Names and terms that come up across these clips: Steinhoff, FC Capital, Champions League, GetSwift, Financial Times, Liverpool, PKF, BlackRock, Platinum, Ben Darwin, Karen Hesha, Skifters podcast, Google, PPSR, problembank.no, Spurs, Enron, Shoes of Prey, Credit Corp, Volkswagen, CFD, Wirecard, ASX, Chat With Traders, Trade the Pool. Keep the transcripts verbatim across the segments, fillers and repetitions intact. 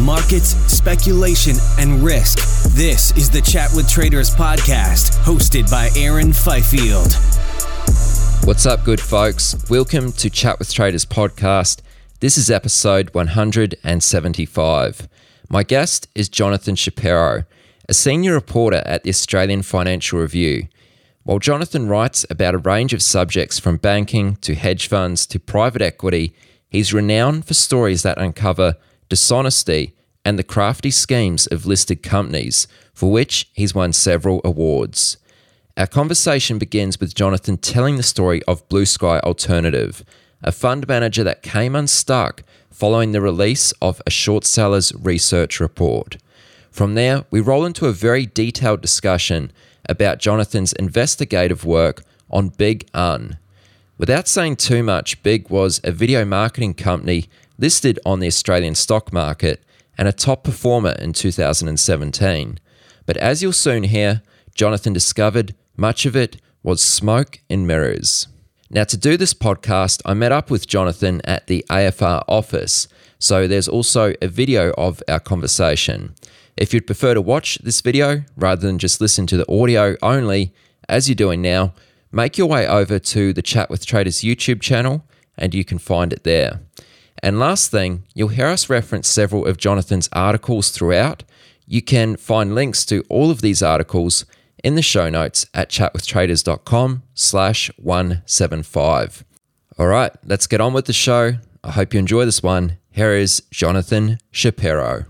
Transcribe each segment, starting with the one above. Markets, speculation, and risk. This is the Chat with Traders podcast, hosted by Aaron Fifield. What's up, good folks? Welcome to Chat with Traders podcast. This is episode one hundred seventy-five. My guest is Jonathan Shapiro, a senior reporter at the Australian Financial Review. While Jonathan writes about a range of subjects from banking to hedge funds to private equity, he's renowned for stories that uncover dishonesty, and the crafty schemes of listed companies, for which he's won several awards. Our conversation begins with Jonathan telling the story of Blue Sky Alternative, a fund manager that came unstuck following the release of a short seller's research report. From there, we roll into a very detailed discussion about Jonathan's investigative work on Big Un. Without saying too much, Big was a video marketing company listed on the Australian stock market and a top performer in two thousand seventeen. But as you'll soon hear, Jonathan discovered much of it was smoke and mirrors. Now, to do this podcast, I met up with Jonathan at the A F R office, so there's also a video of our conversation. If you'd prefer to watch this video rather than just listen to the audio only, as you're doing now, make your way over to the Chat with Traders YouTube channel and you can find it there. And last thing, you'll hear us reference several of Jonathan's articles throughout. You can find links to all of these articles in the show notes at chatwithtraders.com slash 175. All right, let's get on with the show. I hope you enjoy this one. Here is Jonathan Shapiro.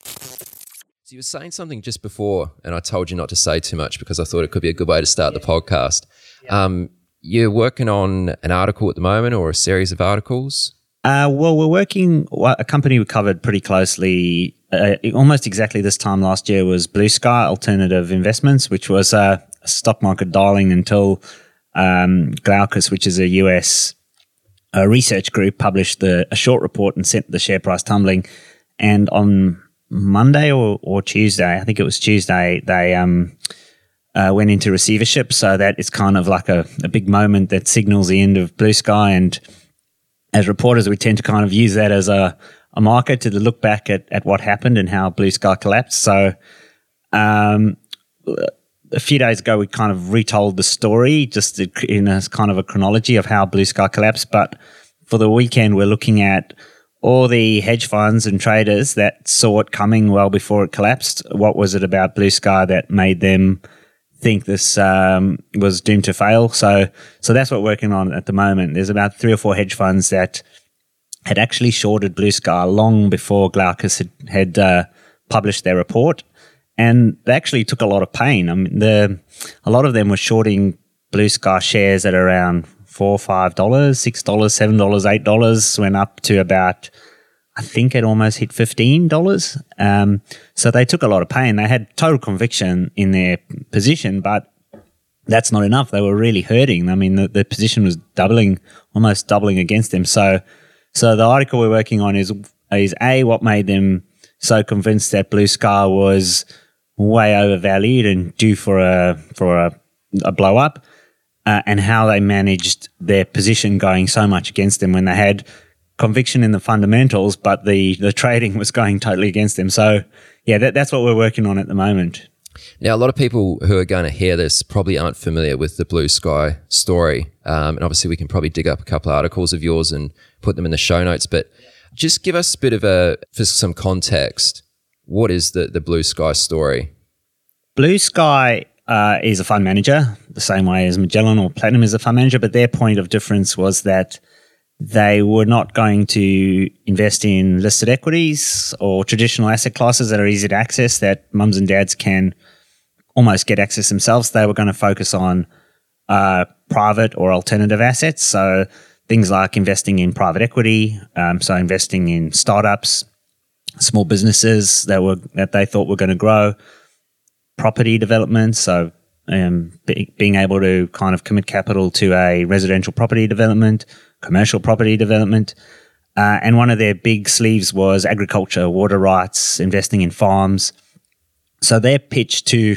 So you were saying something just before, and I told you not to say too much because I thought it could be a good way to start yeah. the podcast. Yeah. Um, You're working on an article at the moment or a series of articles? Uh, well, we're working – a company we covered pretty closely uh, almost exactly this time last year was Blue Sky Alternative Investments, which was a stock market darling until um, Glaucus, which is a U S uh, research group, published the, a short report and sent the share price tumbling. And on Monday or, or Tuesday, I think it was Tuesday, they um, – Uh, went into receivership, so that it's kind of like a, a big moment that signals the end of Blue Sky. And as reporters, we tend to kind of use that as a, a marker to look back at, at what happened and how Blue Sky collapsed. So um, a few days ago, we kind of retold the story just in a kind of a chronology of how Blue Sky collapsed. But for the weekend, we're looking at all the hedge funds and traders that saw it coming well before it collapsed. What was it about Blue Sky that made them think this um, was doomed to fail? So so that's what we're working on at the moment. There's about three or four hedge funds that had actually shorted Blue Sky long before Glaucus had, had uh, published their report, and they actually took a lot of pain. I mean, the a lot of them were shorting Blue Sky shares at around four dollars, five dollars, six dollars, seven dollars, eight dollars, went up to about, I think it almost hit fifteen dollars. Um, so they took a lot of pain. They had total conviction in their position, but that's not enough. They were really hurting. I mean, the, the position was doubling, almost doubling against them. So so the article we're working on is, is A, what made them so convinced that Blue Sky was way overvalued and due for a for a a blow up, uh, and how they managed their position going so much against them when they had conviction in the fundamentals, but the, the trading was going totally against them. So, yeah, that, that's what we're working on at the moment. Now, a lot of people who are going to hear this probably aren't familiar with the Blue Sky story. Um, and obviously, we can probably dig up a couple of articles of yours and put them in the show notes. But just give us a bit of a, for some context, what is the, the Blue Sky story? Blue Sky uh, is a fund manager, the same way as Magellan or Platinum is a fund manager. But their point of difference was that they were not going to invest in listed equities or traditional asset classes that are easy to access, that mums and dads can almost get access themselves. They were going to focus on uh, private or alternative assets, so things like investing in private equity, um, so investing in startups, small businesses that were that they thought were going to grow, property development, so um, be, being able to kind of commit capital to a residential property development, commercial property development, uh, and one of their big sleeves was agriculture, water rights, investing in farms. So their pitch to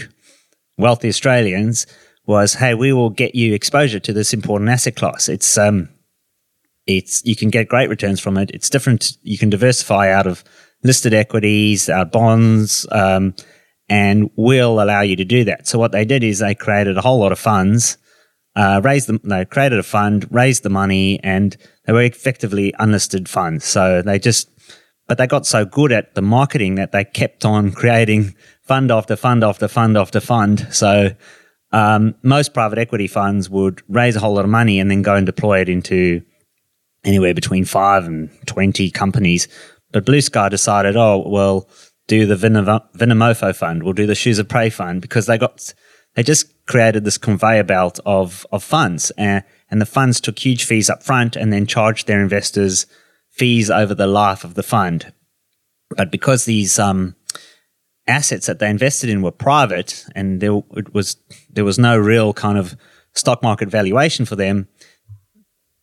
wealthy Australians was, hey, we will get you exposure to this important asset class. It's um, it's you can get great returns from it. It's different. You can diversify out of listed equities, out of bonds, um, and we'll allow you to do that. So what they did is they created a whole lot of funds, uh, raised them. They created a fund, raised the money, and they were effectively unlisted funds. So they just, but they got so good at the marketing that they kept on creating fund after fund after fund after fund. So um, most private equity funds would raise a whole lot of money and then go and deploy it into anywhere between five and twenty companies. But Blue Sky decided, oh, we'll do the Vinomofo fund, we'll do the Shoes of Prey fund, because they got they just created this conveyor belt of, of funds. Uh, and the funds took huge fees up front and then charged their investors fees over the life of the fund. But because these um, assets that they invested in were private and there it was there was no real kind of stock market valuation for them,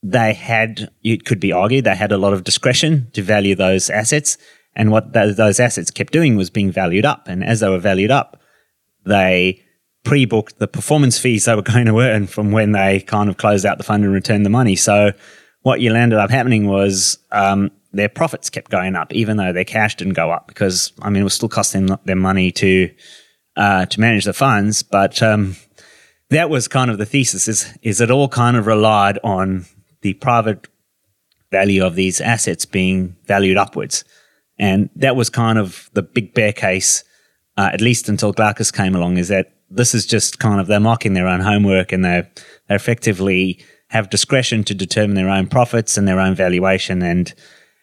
they had, it could be argued, they had a lot of discretion to value those assets. And what th- those assets kept doing was being valued up. And as they were valued up, they pre-booked the performance fees they were going to earn from when they kind of closed out the fund and returned the money. So what you ended up happening was um, their profits kept going up, even though their cash didn't go up, because, I mean, it was still costing them their money to uh, to manage the funds. But um, that was kind of the thesis, is, is it all kind of relied on the private value of these assets being valued upwards. And that was kind of the big bear case, uh, at least until Glaucus came along, is that this is just kind of, they're marking their own homework and they're, they're effectively have discretion to determine their own profits and their own valuation. And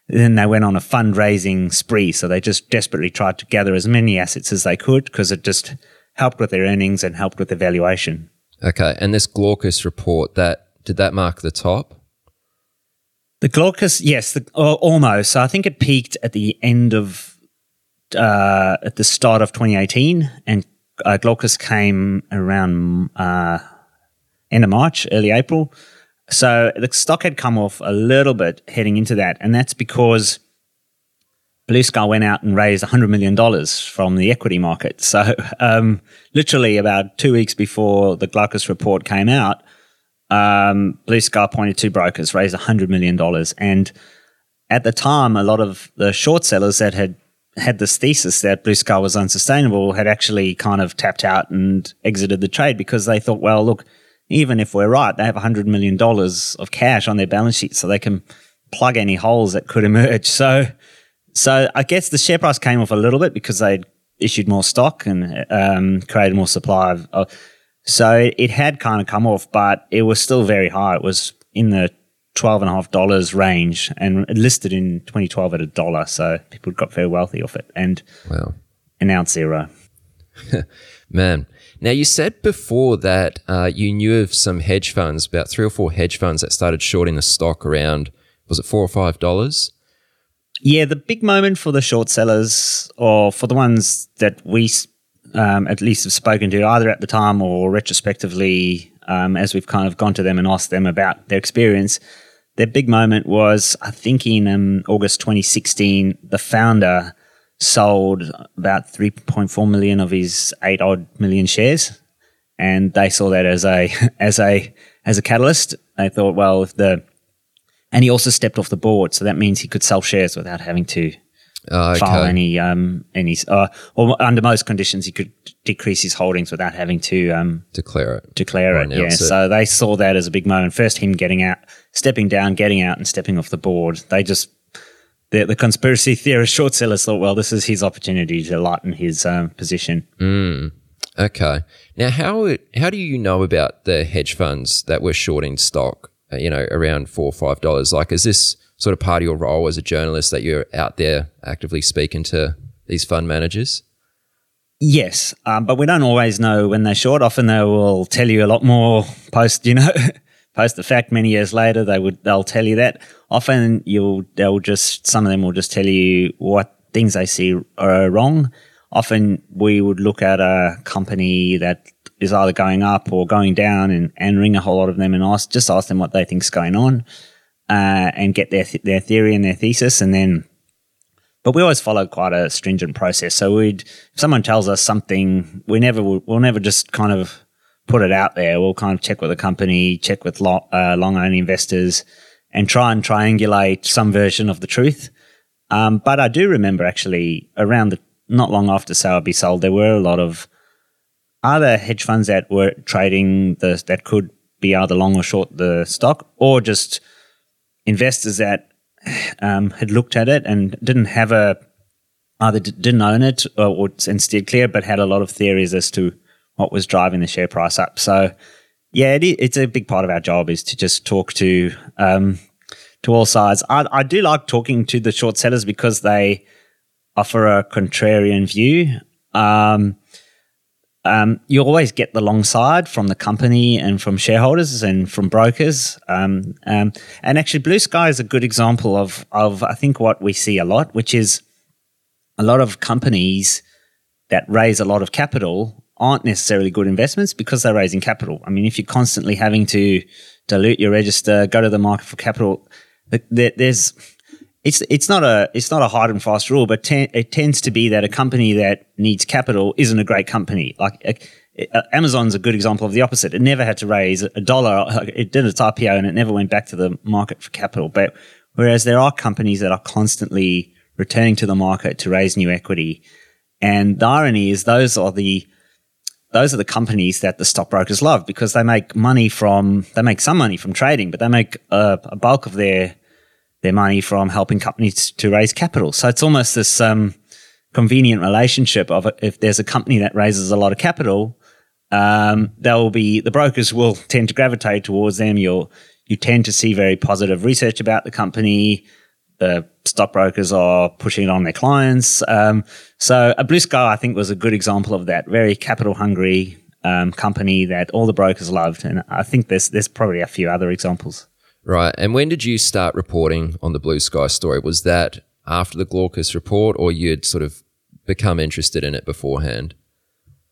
then they went on a fundraising spree. So they just desperately tried to gather as many assets as they could, because it just helped with their earnings and helped with their valuation. Okay. And this Glaucus report, that did that mark the top? The Glaucus, yes, the, uh, almost. So I think it peaked at the end of, uh, at the start of twenty eighteen, and uh, Glaucus came around uh, end of March, early April. So the stock had come off a little bit heading into that, and that's because Blue Sky went out and raised one hundred million dollars from the equity market. So um, literally about two weeks before the Glaucus report came out, um, Blue Sky appointed two brokers, raised one hundred million dollars. And at the time, a lot of the short sellers that had had this thesis that Blue Sky was unsustainable had actually kind of tapped out and exited the trade, because they thought, well, look, even if we're right, they have one hundred million dollars of cash on their balance sheet, so they can plug any holes that could emerge. So so I guess the share price came off a little bit because they issued more stock and um, created more supply. Of, uh, so it had kind of come off, but it was still very high. It was in the twelve dollars and fifty cents range, and it listed in twenty twelve at a dollar, so people got very wealthy off it. And wow. And now it's zero. Man. Now, you said before that uh, you knew of some hedge funds, about three or four hedge funds that started shorting the stock around, was it four dollars or five dollars? Yeah, the big moment for the short sellers, or for the ones that we um, at least have spoken to either at the time or retrospectively, um, as we've kind of gone to them and asked them about their experience, their big moment was, I think in um, August twenty sixteen, the founder sold about three point four million of his eight odd million shares, and they saw that as a as a as a catalyst. They thought, well, if the and he also stepped off the board, so that means he could sell shares without having to oh, okay. file any um any uh, or under most conditions he could decrease his holdings without having to um declare it. Declare it, yeah. It. So they saw that as a big moment. First, him getting out, stepping down, getting out, and stepping off the board. They just the, the conspiracy theorist short sellers thought, well, this is his opportunity to lighten his um, position. Mm. Okay. Now, how how do you know about the hedge funds that were shorting stock, you know, around four or five dollars? Like, is this sort of part of your role as a journalist that you're out there actively speaking to these fund managers? Yes, um, but we don't always know when they're short. Often they will tell you a lot more post, you know, post the fact. Many years later, they would they'll tell you that. Often you'll they'll just some of them will just tell you what things they see are wrong. Often we would look at a company that is either going up or going down and, and ring a whole lot of them and ask just ask them what they think's going on uh, and get their th- their theory and their thesis. And then, but we always follow quite a stringent process. So we'd if someone tells us something, we never we'll never just kind of put it out there. We'll kind of check with the company, check with long, uh, long-only investors, and try and triangulate some version of the truth. Um, but I do remember actually around the not long after Sale Be Sold, there were a lot of other hedge funds that were trading the, that could be either long or short the stock, or just investors that um, had looked at it and didn't have a either d- didn't own it or, or and steered clear, but had a lot of theories as to what was driving the share price up. So yeah, it, it's a big part of our job is to just talk to um, to all sides. I, I do like talking to the short sellers because they offer a contrarian view. Um, um, you always get the long side from the company and from shareholders and from brokers. Um, um, and actually, Blue Sky is a good example of, of I think, what we see a lot, which is a lot of companies that raise a lot of capital aren't necessarily good investments because they're raising capital. I mean, if you're constantly having to dilute your register, go to the market for capital, there, there's... It's it's not a it's not a hard and fast rule, but ten, it tends to be that a company that needs capital isn't a great company. Like uh, Amazon's a good example of the opposite. It never had to raise a dollar. It did its I P O and it never went back to the market for capital. But whereas there are companies that are constantly returning to the market to raise new equity, and the irony is those are the those are the companies that the stockbrokers love because they make money from they make some money from trading, but they make a, a bulk of their their money from helping companies to raise capital. So it's almost this um, convenient relationship of if there's a company that raises a lot of capital, um, they'll be the brokers will tend to gravitate towards them. You'll you tend to see very positive research about the company. The stockbrokers are pushing it on their clients. Um, so a Blue Sky, I think, was a good example of that. Very capital hungry um, company that all the brokers loved, and I think there's there's probably a few other examples. Right. And when did you start reporting on the Blue Sky story? Was that after the Glaucus report or you'd sort of become interested in it beforehand?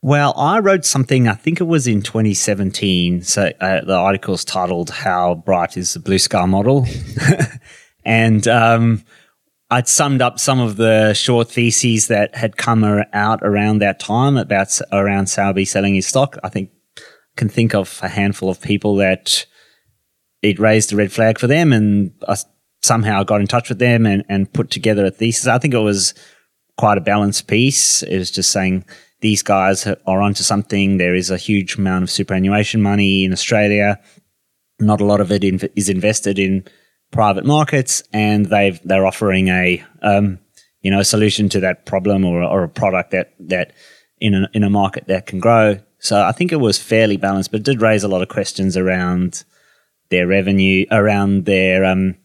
Well, I wrote something, I think it was in twenty seventeen. So uh, the article's titled, How Bright is the Blue Sky Model? and um, I'd summed up some of the short theses that had come out around that time about around Sale Be selling his stock. I think I can think of a handful of people that... it raised a red flag for them and I somehow got in touch with them and, and put together a thesis. I think it was quite a balanced piece. It was just saying these guys are onto something. There is a huge amount of superannuation money in Australia. Not a lot of it inv- is invested in private markets and they've, they're offering a, um, you know, a solution to that problem or, or a product that, that in a, in a market that can grow. So I think it was fairly balanced, but it did raise a lot of questions around their revenue, around their um,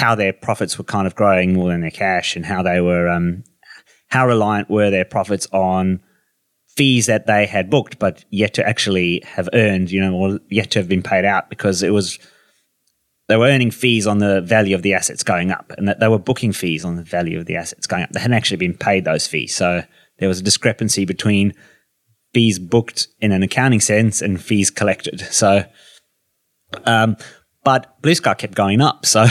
how their profits were kind of growing more than their cash, and how they were um, how reliant were their profits on fees that they had booked but yet to actually have earned, you know, or yet to have been paid out because it was they were earning fees on the value of the assets going up, and that they were booking fees on the value of the assets going up. They hadn't actually been paid those fees, so there was a discrepancy between fees booked in an accounting sense and fees collected. So. Um, but Blue Sky kept going up, so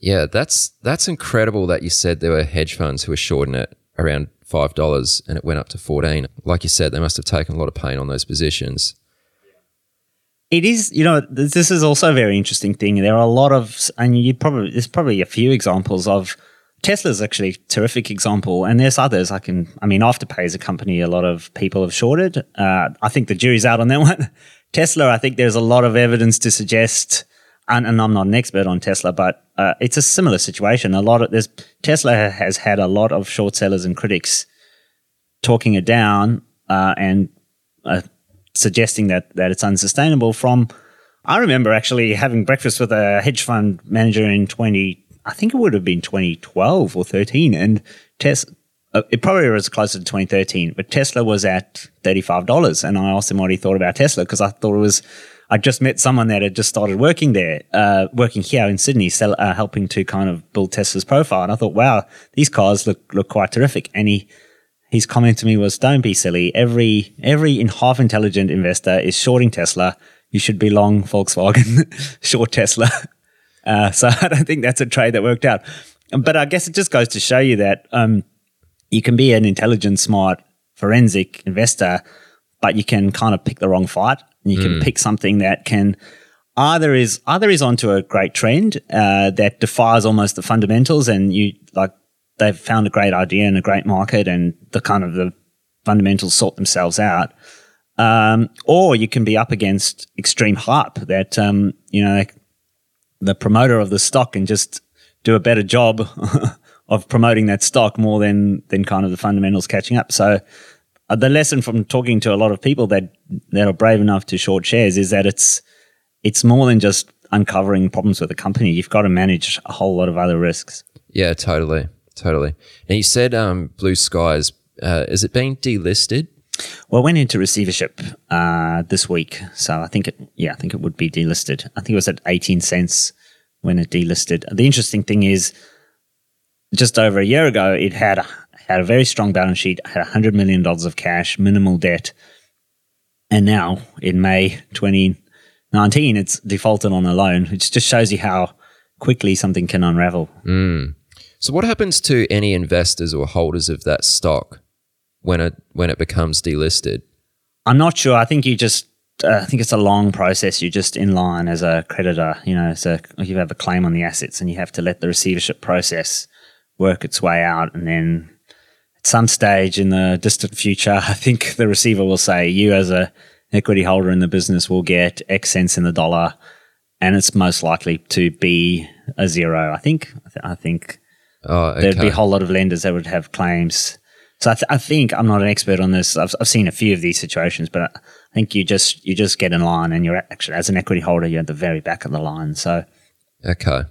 yeah, that's that's incredible that you said there were hedge funds who were shorting it around five dollars and it went up to fourteen dollars. Like you said, they must have taken a lot of pain on those positions. It is, you know, this is also a very interesting thing. There are a lot of, and you probably, there's probably a few examples of, Tesla's actually a terrific example, and there's others. I can, I mean, Afterpay is a company a lot of people have shorted. Uh, I think the jury's out on that one. Tesla, I think there's a lot of evidence to suggest, and, and I'm not an expert on Tesla, but uh, it's a similar situation. A lot of this, Tesla has had a lot of short sellers and critics talking it down uh, and uh, suggesting that that it's unsustainable. From, I remember actually having breakfast with a hedge fund manager in twenty. I think it would have been twenty twelve or thirteen, and Tesla, it probably was closer to twenty thirteen, but Tesla was at thirty-five dollars, and I asked him what he thought about Tesla because I thought it was, I just met someone that had just started working there, uh, working here in Sydney, sell, uh, helping to kind of build Tesla's profile, and I thought, wow, these cars look look quite terrific, and he, his comment to me was, don't be silly, every, every half-intelligent investor is shorting Tesla, you should be long Volkswagen, short Tesla. Uh, so I don't think that's a trade that worked out. But I guess it just goes to show you that um, you can be an intelligent, smart, forensic investor, but you can kind of pick the wrong fight. And you mm. can pick something that can either is either is onto a great trend uh, that defies almost the fundamentals, and you like they've found a great idea and a great market, and the kind of the fundamentals sort themselves out. Um, or you can be up against extreme hype that um, you know. Like, the promoter of the stock and just do a better job of promoting that stock more than than kind of the fundamentals catching up. So uh, the lesson from talking to a lot of people that that are brave enough to short shares is that it's it's more than just uncovering problems with a company. You've got to manage a whole lot of other risks. Yeah, totally, totally. And you said um, Blue Skies, uh, is it being delisted? Well, it went into receivership uh, this week, so I think it. Yeah, I think it would be delisted. I think it was at eighteen cents when it delisted. The interesting thing is, just over a year ago, it had a, had a very strong balance sheet, had one hundred million dollars of cash, minimal debt, and now in May twenty nineteen, it's defaulted on a loan, which just shows you how quickly something can unravel. Mm. So, what happens to any investors or holders of that stock when it when it becomes delisted? I'm not sure. I think you just uh, I think it's a long process. You're just in line as a creditor, you know, so you have a claim on the assets and you have to let the receivership process work its way out, and then at some stage in the distant future, I think the receiver will say you as a equity holder in the business will get X cents in the dollar, and it's most likely to be a zero. I think I think oh, okay. There'd be a whole lot of lenders that would have claims. So I, th- I think I'm not an expert on this. I've, I've seen a few of these situations, but I think you just you just get in line, and you're actually as an equity holder, you're at the very back of the line. So, okay,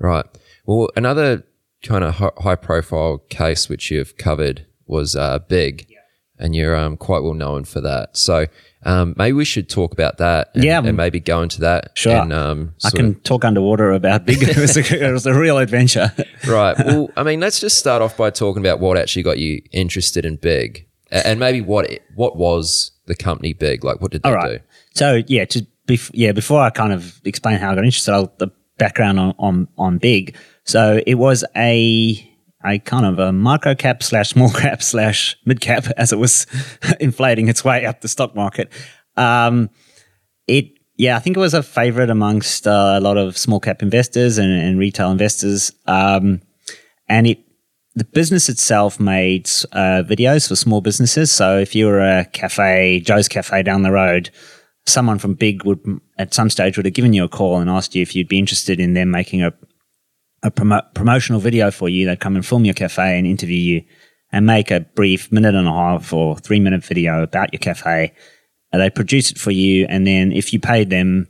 right. Well, another kind of high profile case which you've covered was uh, Big, yeah. And you're um, quite well known for that. So um, maybe we should talk about that, and, yeah, and maybe go into that. Sure, and, um, I can of- talk underwater about Big. It was a, it was a real adventure. Right. Well, I mean, let's just start off by talking about what actually got you interested in Big, and maybe what it, what was the company Big? Like, what did they All right. do? So, yeah, to bef- yeah, before I kind of explain how I got interested, I'll, the background on, on, on Big. So it was a a kind of a micro cap slash small cap slash mid cap as it was inflating its way up the stock market. Um, it yeah, I think it was a favorite amongst uh, a lot of small cap investors and, and retail investors. Um, and it. The business itself made uh, videos for small businesses. So if you were a cafe, Joe's Cafe down the road, someone from Big would at some stage would have given you a call and asked you if you'd be interested in them making a a promo- promotional video for you. They'd come and film your cafe and interview you and make a brief minute and a half or three minute video about your cafe. Uh, they'd produce it for you, and then if you paid them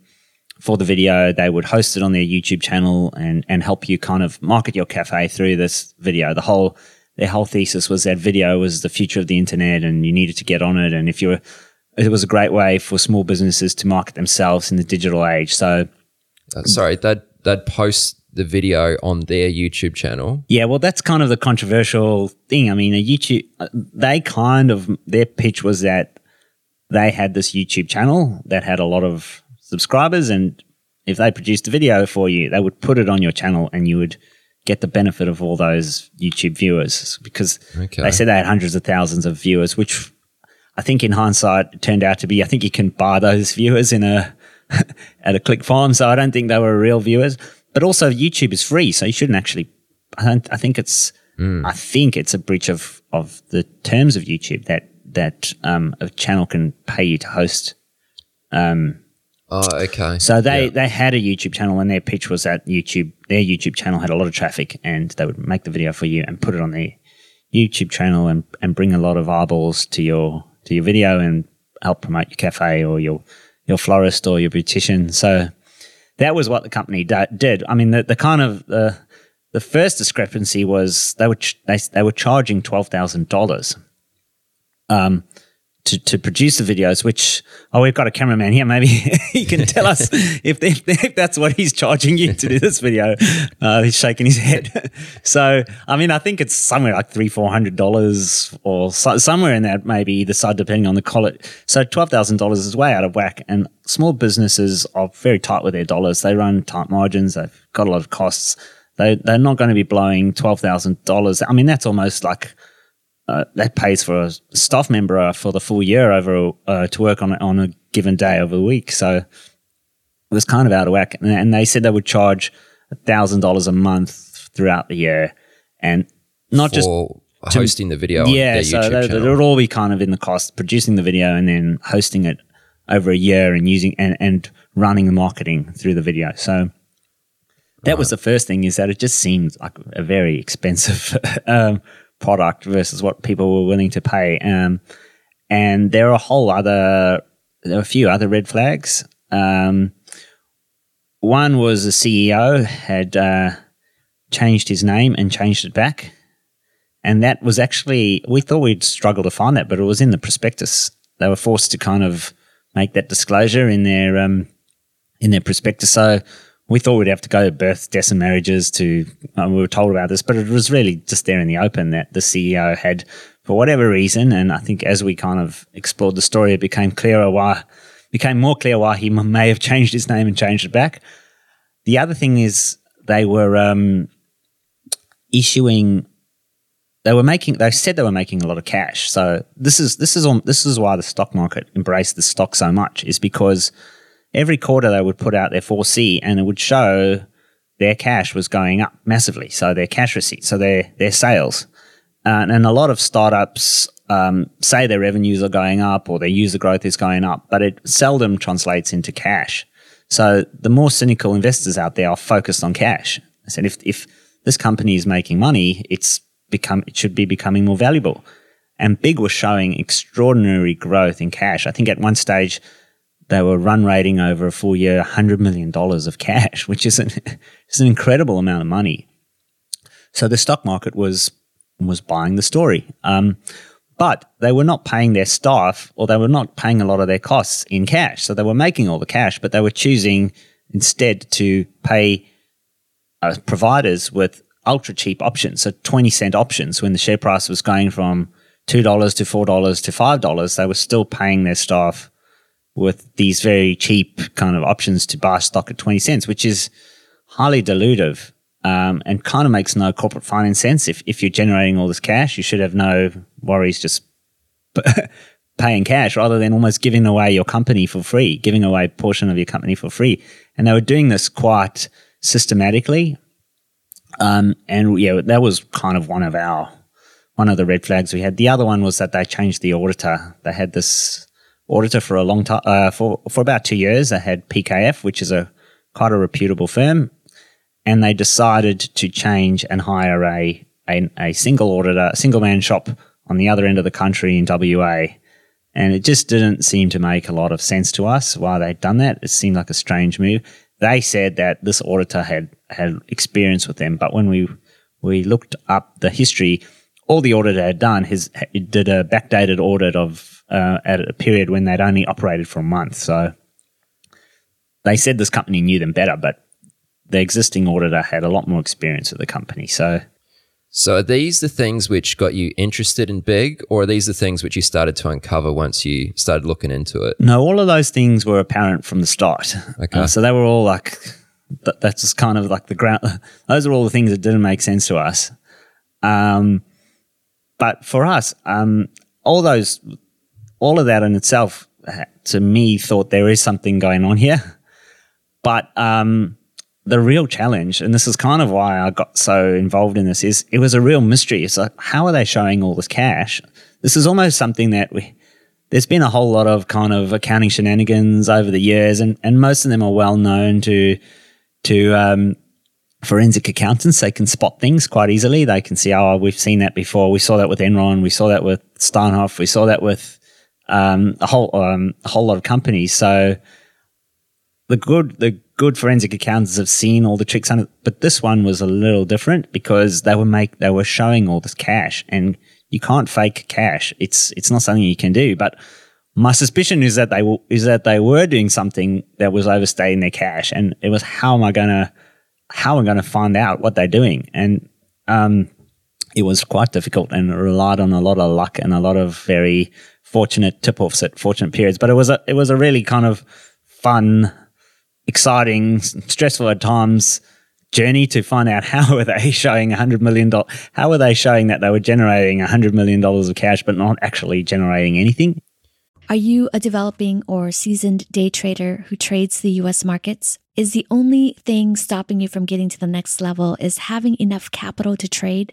for the video, they would host it on their YouTube channel and, and help you kind of market your cafe through this video. The whole their whole thesis was that video was the future of the internet, and you needed to get on it. And if you were, it was a great way for small businesses to market themselves in the digital age. So, uh, sorry, they'd they'd post the video on their YouTube channel. Yeah, well, that's kind of the controversial thing. I mean, a YouTube they kind of their pitch was that they had this YouTube channel that had a lot of subscribers, and if they produced a video for you, they would put it on your channel and you would get the benefit of all those YouTube viewers, because okay. they said they had hundreds of thousands of viewers, which I think in hindsight it turned out to be, I think you can buy those viewers in a at a click farm, so I don't think they were real viewers. But also YouTube is free, so you shouldn't actually – I don't, I think it's mm. I think it's a breach of, of the terms of YouTube that that um, a channel can pay you to host. Um, oh, okay. So they, yeah. they had a YouTube channel, and their pitch was that YouTube – their YouTube channel had a lot of traffic, and they would make the video for you and put it on their YouTube channel and, and bring a lot of eyeballs to your to your video and help promote your cafe or your your florist or your beautician. So – that was what the company da- did. I mean, the, the kind of uh, the first discrepancy was they were ch- they, they were charging twelve thousand dollars um, to to produce the videos. Which oh, we've got a cameraman here. Maybe he can tell us if, they, if that's what he's charging you to do this video. Uh, he's shaking his head. So I mean, I think it's somewhere like three four hundred dollars or so, somewhere in that, maybe either side, depending on the collar. So twelve thousand dollars is way out of whack. And small businesses are very tight with their dollars. They run tight margins. They've got a lot of costs. They, they're not going to be blowing twelve thousand dollars. I mean, that's almost like uh, that pays for a staff member for the full year over uh, to work on, on a given day of a week. So it was kind of out of whack. And, and they said they would charge one thousand dollars a month throughout the year. And not for just – hosting the video yeah, on their so YouTube they, channel. Yeah, so it would all be kind of in the cost, producing the video and then hosting it over a year and using and, and running the marketing through the video. So that right. was the first thing, is that it just seemed like a very expensive um, product versus what people were willing to pay. Um, and there are a whole other, there are a few other red flags. Um, one was the C E O had uh, changed his name and changed it back. And that was actually, we thought we'd struggle to find that, but it was in the prospectus. They were forced to kind of make that disclosure in their um, in their prospectus. So we thought we'd have to go to births, deaths and marriages to um, – we were told about this, but it was really just there in the open that the C E O had, for whatever reason, and I think as we kind of explored the story, it became clearer why – became more clear why he may have changed his name and changed it back. The other thing is they were um, issuing – They were making. They said they were making a lot of cash. So this is this is this is why the stock market embraced the stock so much, is because every quarter they would put out their four C and it would show their cash was going up massively. So their cash receipts, so their their sales, uh, and a lot of startups um, say their revenues are going up or their user growth is going up, but it seldom translates into cash. So the more cynical investors out there are focused on cash. I said if if this company is making money, it's Become it should be becoming more valuable, and Big was showing extraordinary growth in cash. I think at one stage they were run rating over a full year one hundred million dollars of cash, which is an is an incredible amount of money. So the stock market was was buying the story, um, but they were not paying their staff, or they were not paying a lot of their costs in cash. So they were making all the cash, but they were choosing instead to pay uh, providers with ultra cheap options, so twenty cent options. When the share price was going from two dollars to four dollars to five dollars, they were still paying their staff with these very cheap kind of options to buy stock at twenty cents, which is highly dilutive um, and kind of makes no corporate finance sense. If, if you're generating all this cash, you should have no worries just paying cash rather than almost giving away your company for free, giving away a portion of your company for free. And they were doing this quite systematically. Um, and yeah, that was kind of one of our, one of the red flags we had. The other one was that they changed the auditor. They had this auditor for a long time, uh, for, for about two years. They had P K F, which is a quite a reputable firm, and they decided to change and hire a, a, a single auditor, a single man shop on the other end of the country in W A. And it just didn't seem to make a lot of sense to us why they'd done that. It seemed like a strange move. They said that this auditor had, had experience with them, but when we we looked up the history, all the auditor had done, his did a backdated audit of uh, at a period when they'd only operated for a month. So they said this company knew them better, but the existing auditor had a lot more experience with the company. So, so are these the things which got you interested in Big, or are these the things which you started to uncover once you started looking into it? No, all of those things were apparent from the start. Okay, uh, so they were all like That, that's just kind of like the ground. Those are all the things that didn't make sense to us. Um, but for us, um, all those, all of that in itself, to me, thought there is something going on here. But um, the real challenge, and this is kind of why I got so involved in this, is it was a real mystery. It's like, how are they showing all this cash? This is almost something that we. There's been a whole lot of kind of accounting shenanigans over the years, and, and most of them are well known to to um, forensic accountants. They can spot things quite easily. They can see, oh, we've seen that before. We saw that with Enron. We saw that with Steinhoff. We saw that with um, a whole um, a whole lot of companies. So the good the good forensic accountants have seen all the tricks under. But this one was a little different because they were make they were showing all this cash, and you can't fake cash. It's it's not something you can do. But my suspicion is that they will, is that they were doing something that was overstating their cash, and it was how am I gonna how am I gonna find out what they're doing? And um, it was quite difficult and relied on a lot of luck and a lot of very fortunate tip offs at fortunate periods. But it was a it was a really kind of fun, exciting, stressful at times journey to find out how are they showing one hundred million dollars, how are they showing that they were generating one hundred million dollars of cash but not actually generating anything? Are you a developing or seasoned day trader who trades the U S markets? Is the only thing stopping you from getting to the next level is having enough capital to trade?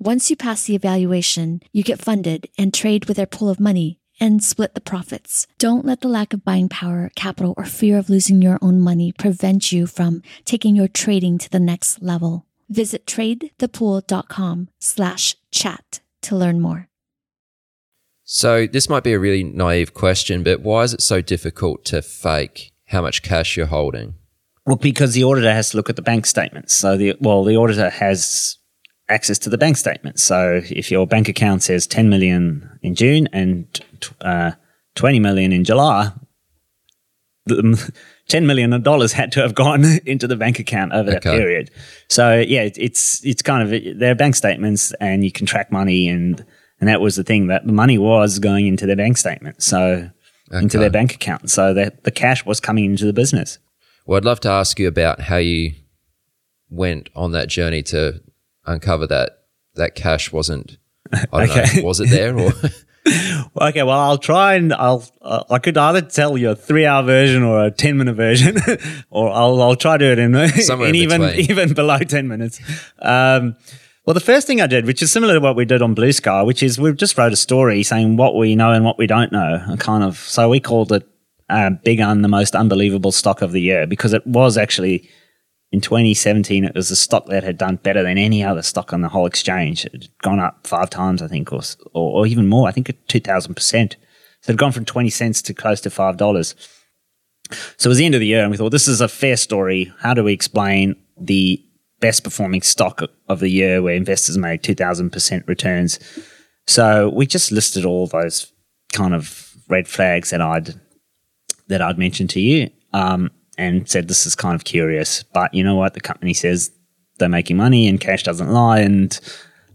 Once you pass the evaluation, you get funded and trade with their pool of money and split the profits. Don't let the lack of buying power, capital, or fear of losing your own money prevent you from taking your trading to the next level. Visit trade the pool dot com slash chat to learn more. So this might be a really naive question, but why is it so difficult to fake how much cash you're holding? Well, because the auditor has to look at the bank statements. So, the well, the auditor has access to the bank statements. So if your bank account says ten million in June and uh, twenty million in July, the ten million dollars had to have gone into the bank account over that okay. period. So yeah, it, it's it's kind of their bank statements, and you can track money, and and that was the thing, that the money was going into their bank statement, so okay. into their bank account. So that the cash was coming into the business. Well, I'd love to ask you about how you went on that journey to uncover that that cash wasn't, I don't okay. know, was it there or? Okay, well, I'll try and I'll, uh, I could either tell you a three hour version or a ten minute version, or I'll, I'll try to do it in, in even, even below ten minutes. Um, well, the first thing I did, which is similar to what we did on Blue Sky, which is we just wrote a story saying what we know and what we don't know. And kind of, so we called it uh, Big Un, the most unbelievable stock of the year, because it was actually, in twenty seventeen, it was a stock that had done better than any other stock on the whole exchange. It had gone up five times, I think, or or, or even more. I think at two thousand percent. So it had gone from twenty cents to close to five dollars. So it was the end of the year, and we thought, this is a fair story. How do we explain the best performing stock of the year where investors made two thousand percent returns? So we just listed all those kind of red flags that I'd, that I'd mentioned to you. Um, and said, this is kind of curious, but you know what? The company says they're making money and cash doesn't lie, and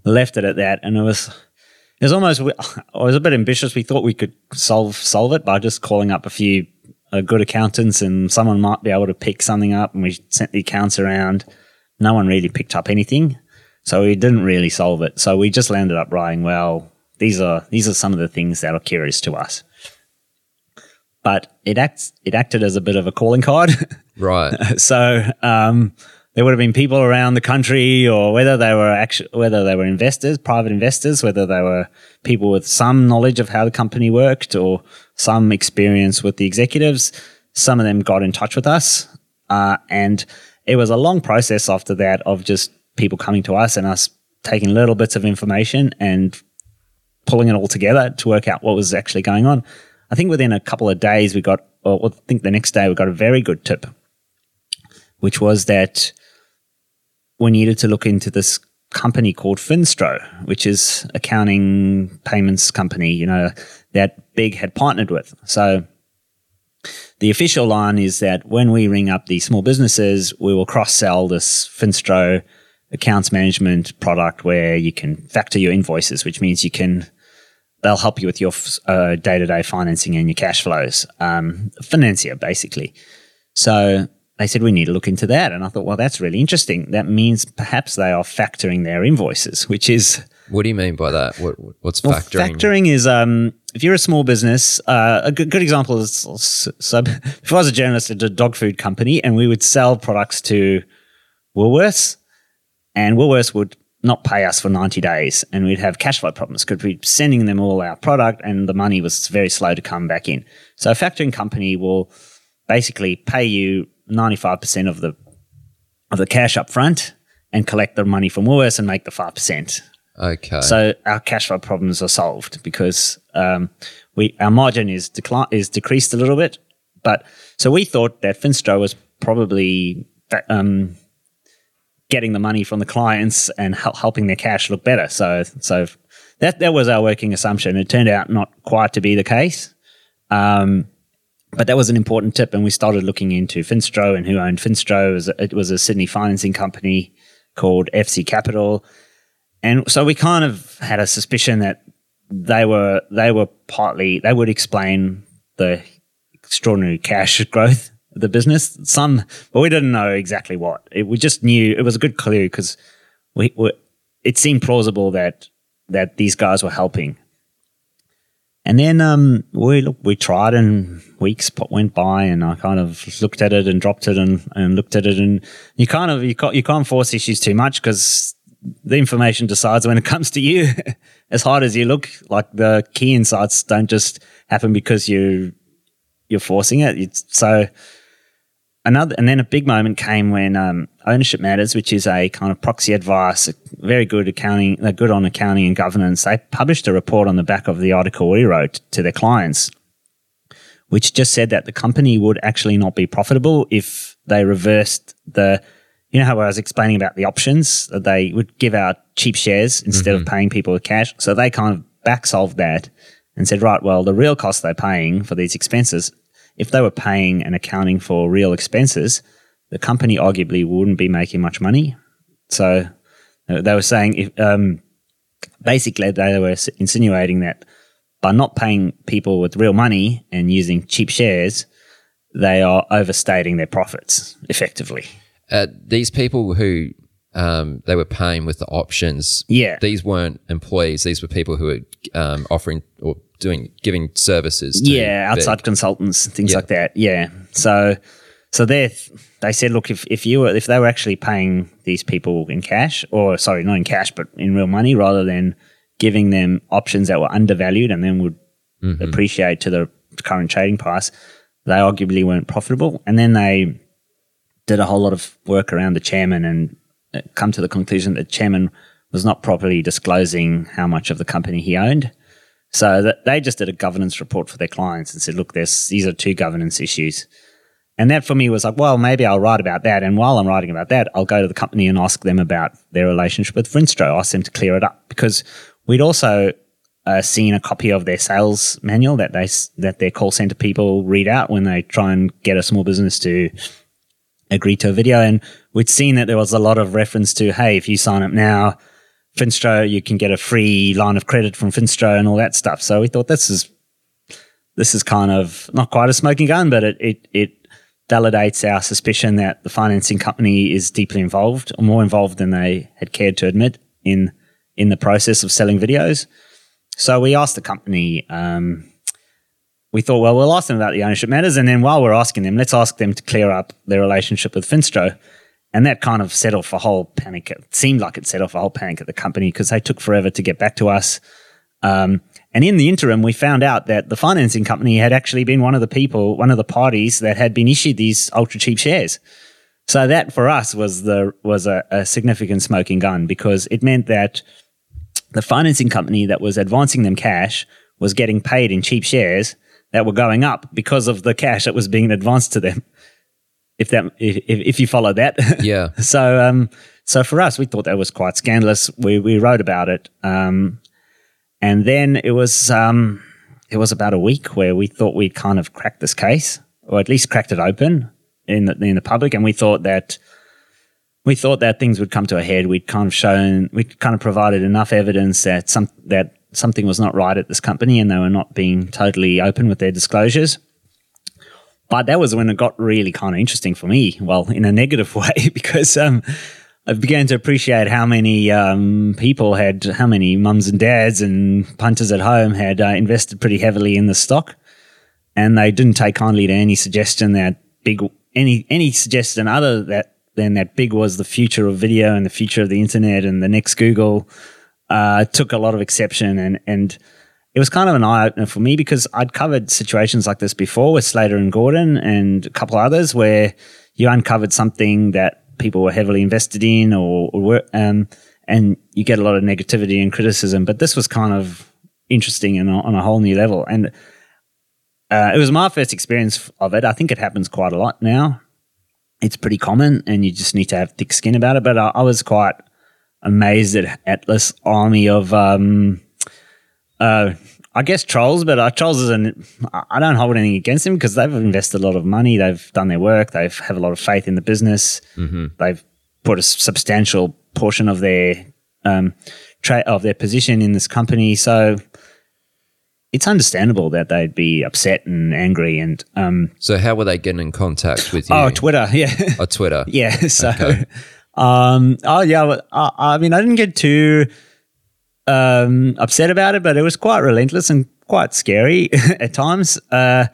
left it at that. And it was it was almost, I was a bit ambitious. We thought we could solve solve it by just calling up a few uh, good accountants, and someone might be able to pick something up, and we sent the accounts around. No one really picked up anything, so we didn't really solve it. So we just landed up writing, well, these are these are some of the things that are curious to us. But it acts. It acted as a bit of a calling card, right? So um, there would have been people around the country, or whether they were actu- whether they were investors, private investors, whether they were people with some knowledge of how the company worked or some experience with the executives. Some of them got in touch with us, uh, and it was a long process after that of just people coming to us and us taking little bits of information and pulling it all together to work out what was actually going on. I think within a couple of days we got, or I think the next day we got a very good tip, which was that we needed to look into this company called Finstro, which is accounting payments company, you know, that Big had partnered with. So the official line is that when we ring up the small businesses, we will cross-sell this Finstro accounts management product where you can factor your invoices, which means you can they'll help you with your uh, day-to-day financing and your cash flows. Um, financier, basically. So they said, we need to look into that. And I thought, well, that's really interesting. That means perhaps they are factoring their invoices, which is... What do you mean by that? What, what's well, factoring? Factoring is, um, if you're a small business, uh, a good, good example is, so if I was a journalist at a dog food company and we would sell products to Woolworths, and Woolworths would not pay us for ninety days, and we'd have cash flow problems because we'd be sending them all our product and the money was very slow to come back in. So a factoring company will basically pay you ninety-five percent of the of the cash up front and collect the money from Woolworths and make the five percent. Okay. So our cash flow problems are solved because um, we our margin is decli- is decreased a little bit. But so we thought that Finstro was probably um, getting the money from the clients and hel- helping their cash look better. So so that that was our working assumption. It turned out not quite to be the case. Um But that was an important tip, and we started looking into Finstro and who owned Finstro. It was, a, it was a Sydney financing company called F C Capital, and so we kind of had a suspicion that they were they were partly they would explain the extraordinary cash growth of the business. Some, but we didn't know exactly what. It, we just knew it was a good clue because we, we it seemed plausible that that these guys were helping. And then um, we look, we tried, and weeks went by, and I kind of looked at it and dropped it, and, and looked at it, and you kind of you can't, you can't force issues too much because the information decides when it comes to you. As hard as you look, like the key insights don't just happen because you you're forcing it. It's, so another, and then a big moment came when um, Ownership Matters, which is a kind of proxy advice, very good accounting, they're good on accounting and governance. They published a report on the back of the article we wrote to their clients, which just said that the company would actually not be profitable if they reversed the, you know how I was explaining about the options, that they would give out cheap shares instead mm-hmm. of paying people with cash. So they kind of back solved that and said, right, well, the real cost they're paying for these expenses, if they were paying and accounting for real expenses, the company arguably wouldn't be making much money. So they were saying, if, um, basically they were insinuating that by not paying people with real money and using cheap shares, they are overstating their profits effectively. Uh, these people who um, they were paying with the options, yeah. These weren't employees. These were people who were um, offering or doing giving services to yeah, outside their, consultants and things yeah. like that. Yeah. So so they they said, look, if, if you were if they were actually paying these people in cash, or sorry, not in cash, but in real money, rather than giving them options that were undervalued and then would mm-hmm. appreciate to the current trading price, they arguably weren't profitable. And then they did a whole lot of work around the chairman and come to the conclusion that the chairman was not properly disclosing how much of the company he owned. So that they just did a governance report for their clients and said, look, there's, these are two governance issues. And that for me was like, well, maybe I'll write about that. And while I'm writing about that, I'll go to the company and ask them about their relationship with Finstro, ask them to clear it up, because we'd also uh, seen a copy of their sales manual that they that their call center people read out when they try and get a small business to agree to a video. And we'd seen that there was a lot of reference to, hey, if you sign up now, Finstro, you can get a free line of credit from Finstro and all that stuff. So we thought this is this is kind of not quite a smoking gun, but it it, it validates our suspicion that the financing company is deeply involved, or more involved than they had cared to admit in in the process of selling videos. So we asked the company, um, we thought, well, we'll ask them about the Ownership Matters, and then while we're asking them, let's ask them to clear up their relationship with Finstro. And that kind of set off a whole panic. It seemed like it set off a whole panic at the company because they took forever to get back to us. Um, and in the interim, we found out that the financing company had actually been one of the people, one of the parties that had been issued these ultra-cheap shares. So that for us was the was a, a significant smoking gun, because it meant that the financing company that was advancing them cash was getting paid in cheap shares that were going up because of the cash that was being advanced to them. If that, if, if you follow that, yeah. so um, So for us, we thought that was quite scandalous. We we wrote about it, um, and then it was um, it was about a week where we thought we kind of cracked this case, or at least cracked it open in the, in the public, and we thought that. We thought that things would come to a head. We'd kind of shown, we'd kind of provided enough evidence that some that something was not right at this company, and they were not being totally open with their disclosures. But that was when it got really kind of interesting for me. Well, in a negative way, because um, I began to appreciate how many um, people had, how many mums and dads and punters at home had uh, invested pretty heavily in the stock, and they didn't take kindly to any suggestion that big any any suggestion other that. Then that big was the future of video and the future of the internet and the next Google, uh, took a lot of exception. And, and it was kind of an eye-opener for me, because I'd covered situations like this before with Slater and Gordon and a couple others where you uncovered something that people were heavily invested in or, or were, um, and you get a lot of negativity and criticism. But this was kind of interesting and on a whole new level. And uh, it was my first experience of it. I think it happens quite a lot now. It's pretty common, and you just need to have thick skin about it. But I, I was quite amazed at, at this army of, um, uh, I guess, trolls. But uh, trolls is an, I don't hold anything against them, because they've invested a lot of money. They've done their work. They have a lot of faith in the business. Mm-hmm. They've put a substantial portion of their um, tra- of their position in this company. So it's understandable that they'd be upset and angry. And um, so how were they getting in contact with you? Oh, Twitter, yeah. Oh, Twitter. Yeah, so, okay. um, oh, yeah, I, I mean, I didn't get too um, upset about it, but it was quite relentless and quite scary at times. Uh,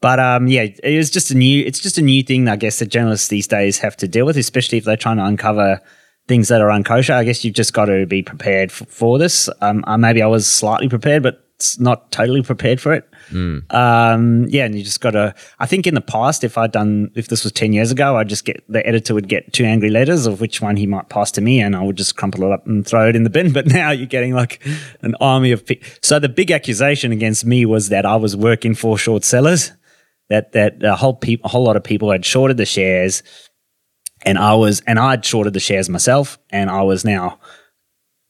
but, um, yeah, it was just a new, it's just a new thing, I guess, that journalists these days have to deal with, especially if they're trying to uncover things that are unkosher. I guess you've just got to be prepared for, for this. Um, I, maybe I was slightly prepared, but not totally prepared for it. Mm. Um, yeah, and you just got to, I think in the past, if I'd done, if this was ten years ago, I'd just get, the editor would get two angry letters of which one he might pass to me, and I would just crumple it up and throw it in the bin. But now you're getting like an army of people. So the big accusation against me was that I was working for short sellers, that that a whole, pe- a whole lot of people had shorted the shares, and I was, and I'd shorted the shares myself, and I was now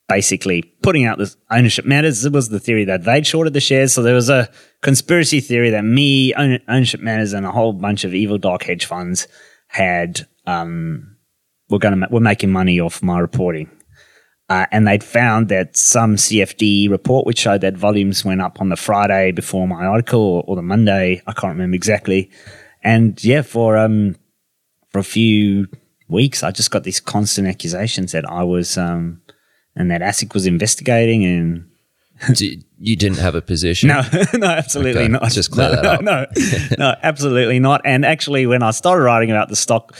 basically putting out this Ownership Matters. It was the theory that they'd shorted the shares. So there was a conspiracy theory that me, Ownership Matters, and a whole bunch of evil dark hedge funds had um, were going to were making money off my reporting, uh, and they'd found that some C F D report which showed that volumes went up on the Friday before my article, or, or the Monday. I can't remember exactly. And yeah, for um for a few weeks, I just got these constant accusations that I was. Um, And that ASIC was investigating, and you didn't have a position. No, no, absolutely okay, not. Just clear no, that up. No, no, no, absolutely not. And actually, when I started writing about the stock,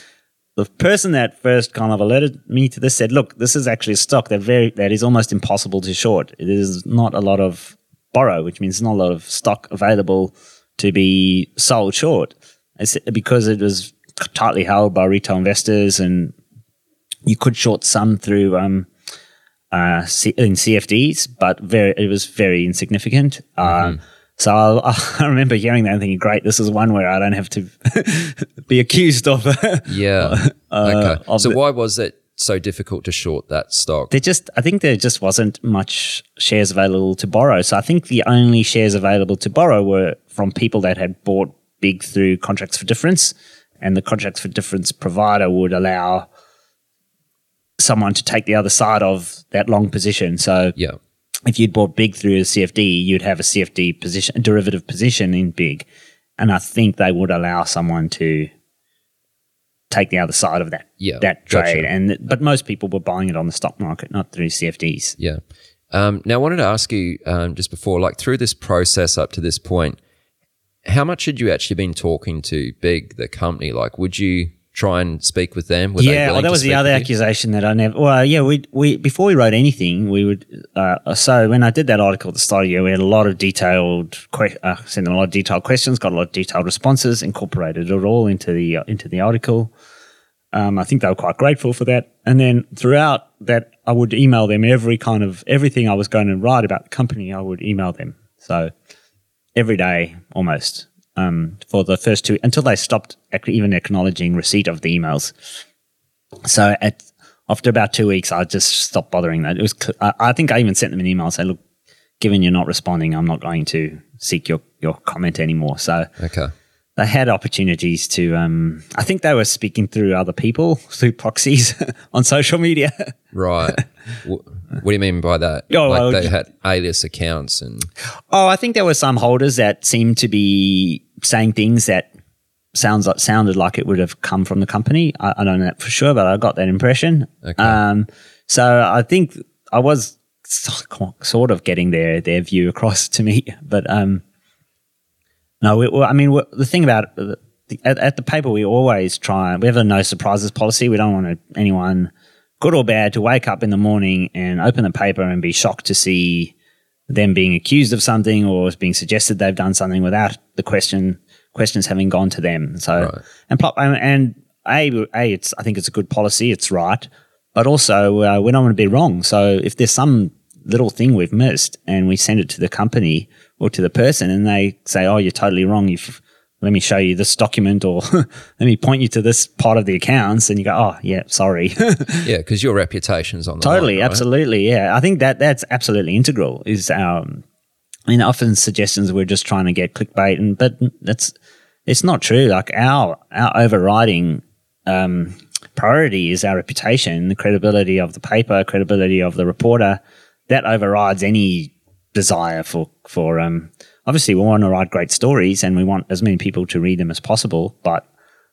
the person that first kind of alerted me to this said, "Look, this is actually a stock that very that is almost impossible to short. There's not a lot of borrow, which means not a lot of stock available to be sold short, it's because it was tightly held by retail investors, and you could short some through." Um, Uh, C- in C F Ds, but very it was very insignificant. Mm-hmm. Uh, so I, I remember hearing that and thinking, great, this is one where I don't have to be accused of. yeah. Uh, okay. Of so the, why was it so difficult to short that stock? There just, I think there just wasn't much shares available to borrow. So I think the only shares available to borrow were from people that had bought big through contracts for difference, and the contracts for difference provider would allow someone to take the other side of that long position. So yeah. If you'd bought big through a C F D, you'd have a C F D position, a derivative position in big. And I think they would allow someone to take the other side of that yeah, that trade. Gotcha. And But most people were buying it on the stock market, not through C F Ds. Yeah. Um, now I wanted to ask you um, just before, like through this process up to this point, how much had you actually been talking to Big, the company? Like would you try and speak with them? Were yeah, well, that was the other accusation that I never. Well, yeah, we we before we wrote anything, we would. Uh, so when I did that article at the start of the year, we had a lot of detailed, que- uh, sent them a lot of detailed questions, got a lot of detailed responses, incorporated it all into the uh, into the article. Um, I think they were quite grateful for that. And then throughout that, I would email them every kind of everything I was going to write about the company. I would email them so every day almost. Um, for the first two, until they stopped ac- even acknowledging receipt of the emails. So at after about two weeks, I just stopped bothering that. It was. I think I even sent them an email and said, look, given you're not responding, I'm not going to seek your, your comment anymore. So okay. They had opportunities to um, – I think they were speaking through other people, through proxies on social media. Right. What do you mean by that? Oh, like well, they had alias accounts and – Oh, I think there were some holders that seemed to be saying things that sounds like, sounded like it would have come from the company. I, I don't know that for sure, but I got that impression. Okay. Um, so I think I was sort of getting their, their view across to me, but um, – No, we, well, I mean, the thing about the, at, at the paper, we always try – we have a no surprises policy. We don't want anyone, good or bad, to wake up in the morning and open the paper and be shocked to see them being accused of something or being suggested they've done something without the question questions having gone to them. So, right. And, and A, a it's, I think it's a good policy. It's right. But also uh, we don't want to be wrong. So if there's some little thing we've missed and we send it to the company – or to the person, and they say, oh, you're totally wrong. You've, let me show you this document or let me point you to this part of the accounts. And you go, oh, yeah, sorry. Yeah, because your reputation's on the totally, line, right? Absolutely, yeah. I think that that's absolutely integral is our um, – I mean, often suggestions we're just trying to get clickbait, and but that's it's not true. Like our, our overriding um, priority is our reputation, the credibility of the paper, credibility of the reporter. That overrides any – desire for for um obviously we want to write great stories and we want as many people to read them as possible, but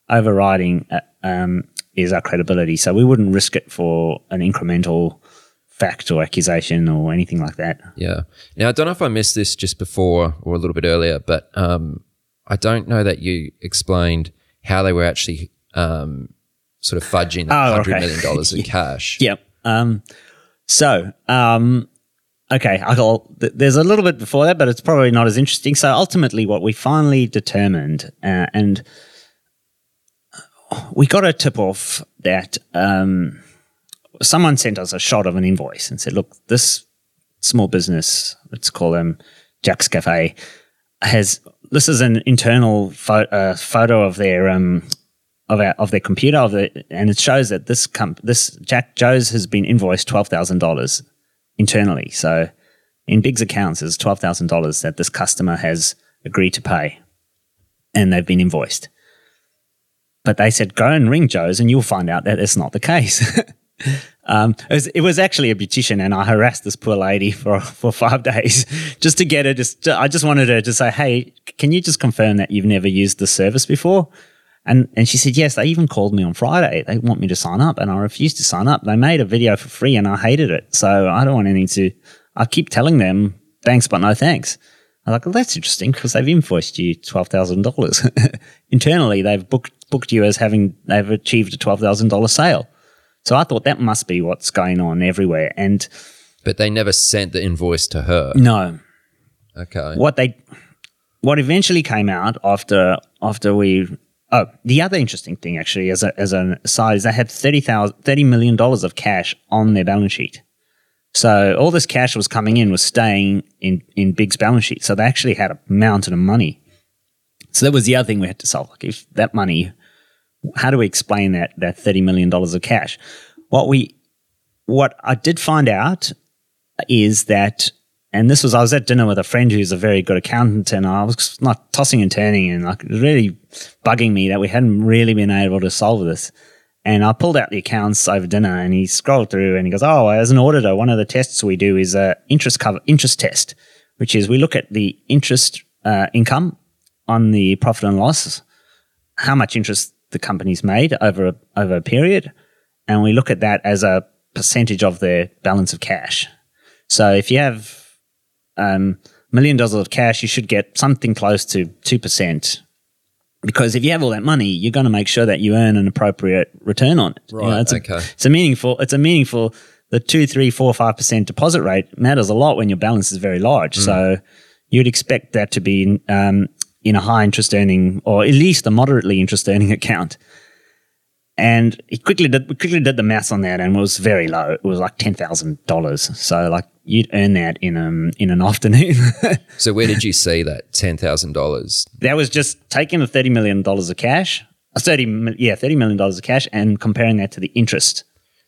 overriding uh, um is our credibility, so we wouldn't risk it for an incremental fact or accusation or anything like that. Yeah. Now I don't know if I missed this just before or a little bit earlier, but um I don't know that you explained how they were actually um sort of fudging oh, one hundred okay. million dollars in cash. Yep. Um so um Okay, I'll, there's a little bit before that, but it's probably not as interesting. So ultimately what we finally determined, uh, and we got a tip-off that um, someone sent us a shot of an invoice and said, look, this small business, let's call them Jack's Cafe, has this is an internal fo- uh, photo of their um, of our, of their computer, of the, and it shows that this comp- this Jack Joe's has been invoiced twelve thousand dollars. Internally, so in Big's accounts, there's twelve thousand dollars that this customer has agreed to pay, and they've been invoiced. But they said, "Go and ring Joe's, and you'll find out that it's not the case." um, it, was, it was actually a beautician, and I harassed this poor lady for for five days just to get her. Just I just wanted her to say, "Hey, can you just confirm that you've never used the service before?" And and she said, yes, they even called me on Friday. They want me to sign up, and I refused to sign up. They made a video for free, and I hated it. So I don't want anything to – I keep telling them, thanks, but no thanks. I'm like, well, that's interesting because they've invoiced you twelve thousand dollars. Internally, they've booked booked you as having – they've achieved a twelve thousand dollars sale. So I thought that must be what's going on everywhere. And but they never sent the invoice to her. No. Okay. What they – what eventually came out after after we – Oh, the other interesting thing, actually, as a, as an aside, is they had thirty million dollars of cash on their balance sheet. So all this cash was coming in was staying in, in Big's balance sheet. So they actually had a mountain of money. So that was the other thing we had to solve. Like if that money, how do we explain that that thirty million dollars of cash? What we, what I did find out is that. And this was, I was at dinner with a friend who's a very good accountant, and I was not tossing and turning and like really bugging me that we hadn't really been able to solve this. And I pulled out the accounts over dinner, and he scrolled through and he goes, oh, as an auditor, one of the tests we do is a interest cover, interest test, which is we look at the interest uh, income on the profit and loss, how much interest the company's made over a, over a period. And we look at that as a percentage of their balance of cash. So if you have, Um, million dollars of cash, you should get something close to two percent, because if you have all that money, you're going to make sure that you earn an appropriate return on it. Right. You know, it's okay. A, it's a meaningful. It's a meaningful. The two, three, four, five percent deposit rate matters a lot when your balance is very large. Mm. So you'd expect that to be um, in a high interest earning, or at least a moderately interest earning account. And he quickly did we quickly did the maths on that, and it was very low. It was like ten thousand dollars. So like you'd earn that in um in an afternoon. So where did you see that ten thousand dollars? That was just taking the thirty million dollars of cash, thirty yeah thirty million dollars of cash, and comparing that to the interest.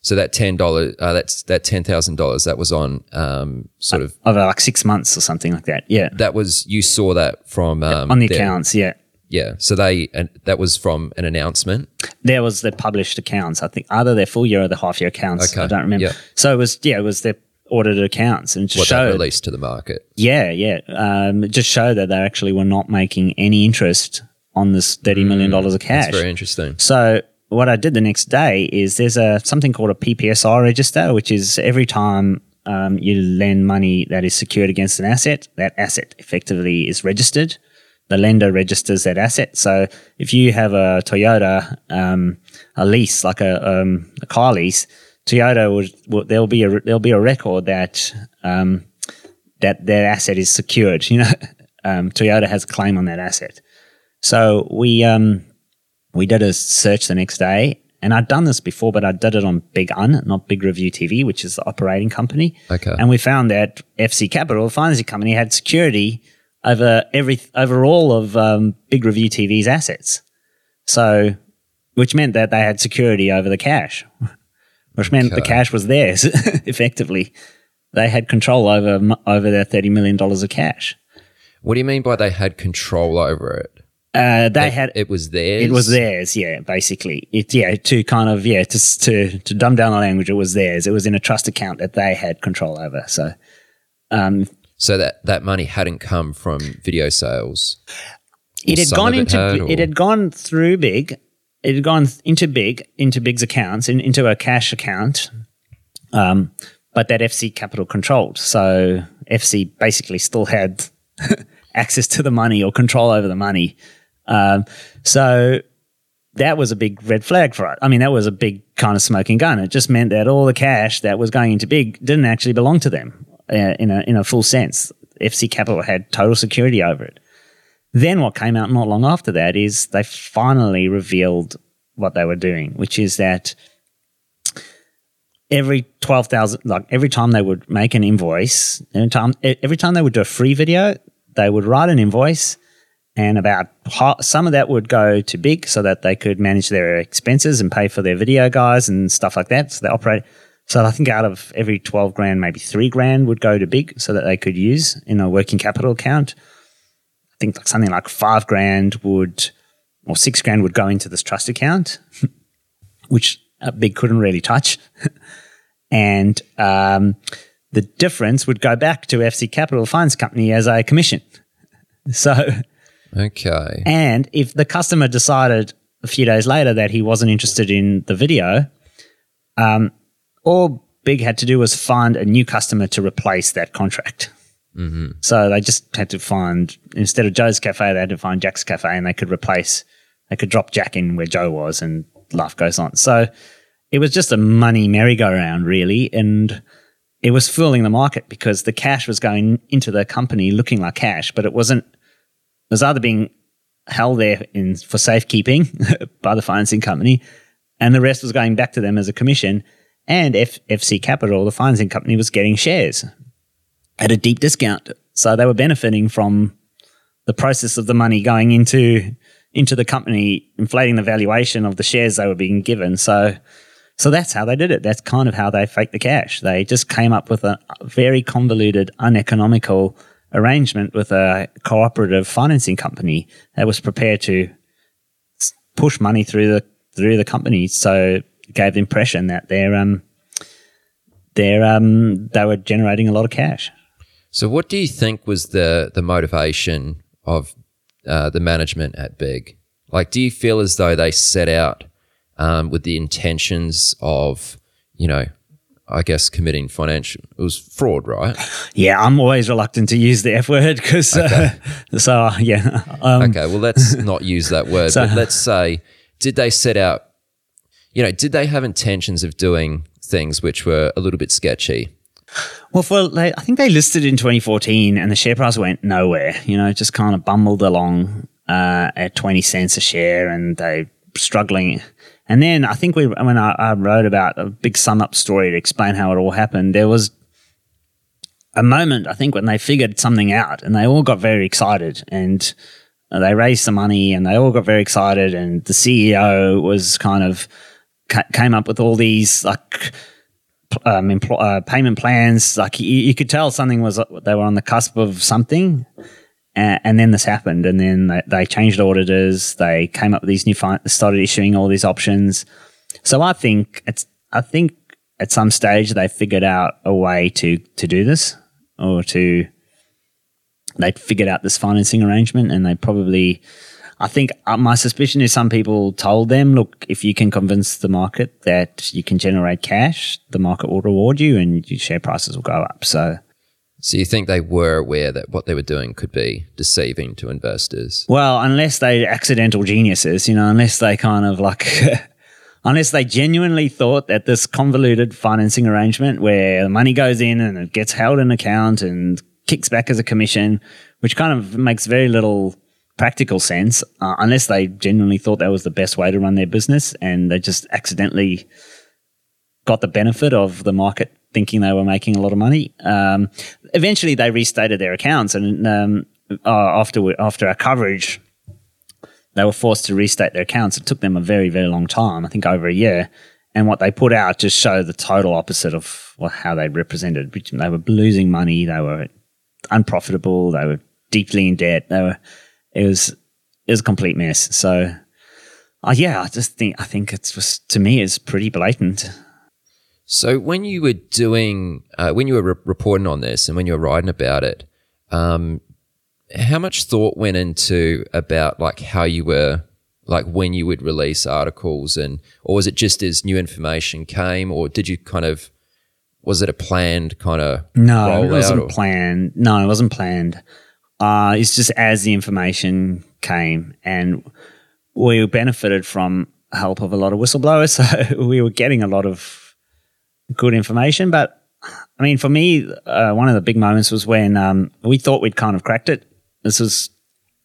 So that ten dollars, uh, that's that ten thousand dollars that was on um, sort of over like six months or something like that. Yeah, that was you saw that from um, on the their, accounts. Yeah, yeah. So they and that was from an announcement. There was their published accounts. I think either their full year or the half year accounts. Okay. I don't remember. Yep. So it was yeah, it was their audited accounts and just what showed they released to the market. Yeah, yeah. Um, it just showed that they actually were not making any interest on this thirty million dollars mm, of cash. That's very interesting. So. What I did the next day is there's a something called a P P S R register, which is every time um, you lend money that is secured against an asset, that asset effectively is registered. The lender registers that asset. So if you have a Toyota, um, a lease like a, um, a car lease, Toyota would, would there'll be a there'll be a record that um, that that asset is secured. You know, um, Toyota has a claim on that asset. So we. Um, We did a search the next day, and I'd done this before, but I did it on Big Un, not Big Review T V, which is the operating company. Okay. And we found that F C Capital, a financing company, had security over every over all of um, Big Review T V's assets. So, which meant that they had security over the cash, which meant okay. the cash was theirs. Effectively, they had control over over their thirty million dollars of cash. What do you mean by they had control over it? Uh, they it, had it was theirs. It was theirs, yeah. Basically, it yeah to kind of yeah to to to dumb down the language. It was theirs. It was in a trust account that they had control over. So, um, so that, that money hadn't come from video sales. It had gone into it, had, it had gone through Big. It had gone into Big into Big's accounts in, into a cash account, um, but that F C Capital controlled. So F C basically still had access to the money or control over the money. Um, so that was a big red flag for it. I mean, that was a big kind of smoking gun. It just meant that all the cash that was going into Big didn't actually belong to them uh, in a in a full sense. F C Capital had total security over it. Then what came out not long after that is they finally revealed what they were doing, which is that every twelve thousand, like every time they would make an invoice, every time every time they would do a free video, they would write an invoice. And about half, some of that would go to Big so that they could manage their expenses and pay for their video guys and stuff like that. So they operate. So I think out of every twelve grand, maybe three grand would go to Big so that they could use in a working capital account. I think like something like five grand would, or six grand would go into this trust account, which Big couldn't really touch, and um, the difference would go back to F C Capital Finance Company as a commission. So. Okay. And if the customer decided a few days later that he wasn't interested in the video, um, all Big had to do was find a new customer to replace that contract. Mm-hmm. So they just had to find, instead of Joe's Cafe, they had to find Jack's Cafe, and they could replace, they could drop Jack in where Joe was, and life goes on. So it was just a money merry-go-round, really, and it was fooling the market because the cash was going into the company looking like cash, but it wasn't. It was either being held there in for safekeeping by the financing company, and the rest was going back to them as a commission. And F- FC Capital, the financing company, was getting shares at a deep discount, so they were benefiting from the process of the money going into into the company, inflating the valuation of the shares they were being given. So, so that's how they did it. That's kind of how they faked the cash. They just came up with a very convoluted, uneconomical arrangement with a cooperative financing company that was prepared to push money through the through the company, so it gave the impression that they're um they're um they were generating a lot of cash. So, what do you think was the the motivation of uh, the management at Big? Like, do you feel as though they set out um, with the intentions of, you know, I guess committing financial – it was fraud, right? Yeah, I'm always reluctant to use the F word because okay. uh, – so, uh, yeah. Um, okay, well, let's not use that word. So, but let's say, did they set out – you know, did they have intentions of doing things which were a little bit sketchy? Well, for they, I think they listed in twenty fourteen and the share price went nowhere. You know, just kind of bumbled along uh, at twenty cents a share, and they struggling – and then I think we, when I, I wrote about a big sum-up story to explain how it all happened, there was a moment, I think, when they figured something out, and they all got very excited, and they raised some money, and they all got very excited, and the C E O was kind of ca- came up with all these like um, empl- uh, payment plans. Like you, you could tell something was they were on the cusp of something. And then this happened, and then they, they changed auditors. They came up with these new fin- started issuing all these options. So I think it's I think at some stage they figured out a way to to do this, or to they figured out this financing arrangement, and they probably I think uh, my suspicion is some people told them, look, if you can convince the market that you can generate cash, the market will reward you, and your share prices will go up. So. So you think they were aware that what they were doing could be deceiving to investors? Well, unless they're accidental geniuses, you know, unless they kind of like, unless they genuinely thought that this convoluted financing arrangement where the money goes in and it gets held in account and kicks back as a commission, which kind of makes very little practical sense, uh, unless they genuinely thought that was the best way to run their business and they just accidentally got the benefit of the market thinking they were making a lot of money. Um, eventually, they restated their accounts, and um, uh, after we, after our coverage, they were forced to restate their accounts. It took them a very, very long time, I think over a year, and what they put out just showed the total opposite of well, how they represented. They were losing money, they were unprofitable, they were deeply in debt. They were it was it was a complete mess. So, uh, yeah, I just think I think it's just, to me it's pretty blatant. So when you were doing, uh, when you were re- reporting on this and when you were writing about it, um, how much thought went into about like how you were, like when you would release articles, and or was it just as new information came, or did you kind of, was it a planned kind of no, rollout? No, it wasn't or? planned. No, it wasn't planned. Uh, it's just as the information came, and we benefited from help of a lot of whistleblowers, so we were getting a lot of good information. But I mean, for me, uh, one of the big moments was when um, we thought we'd kind of cracked it. This was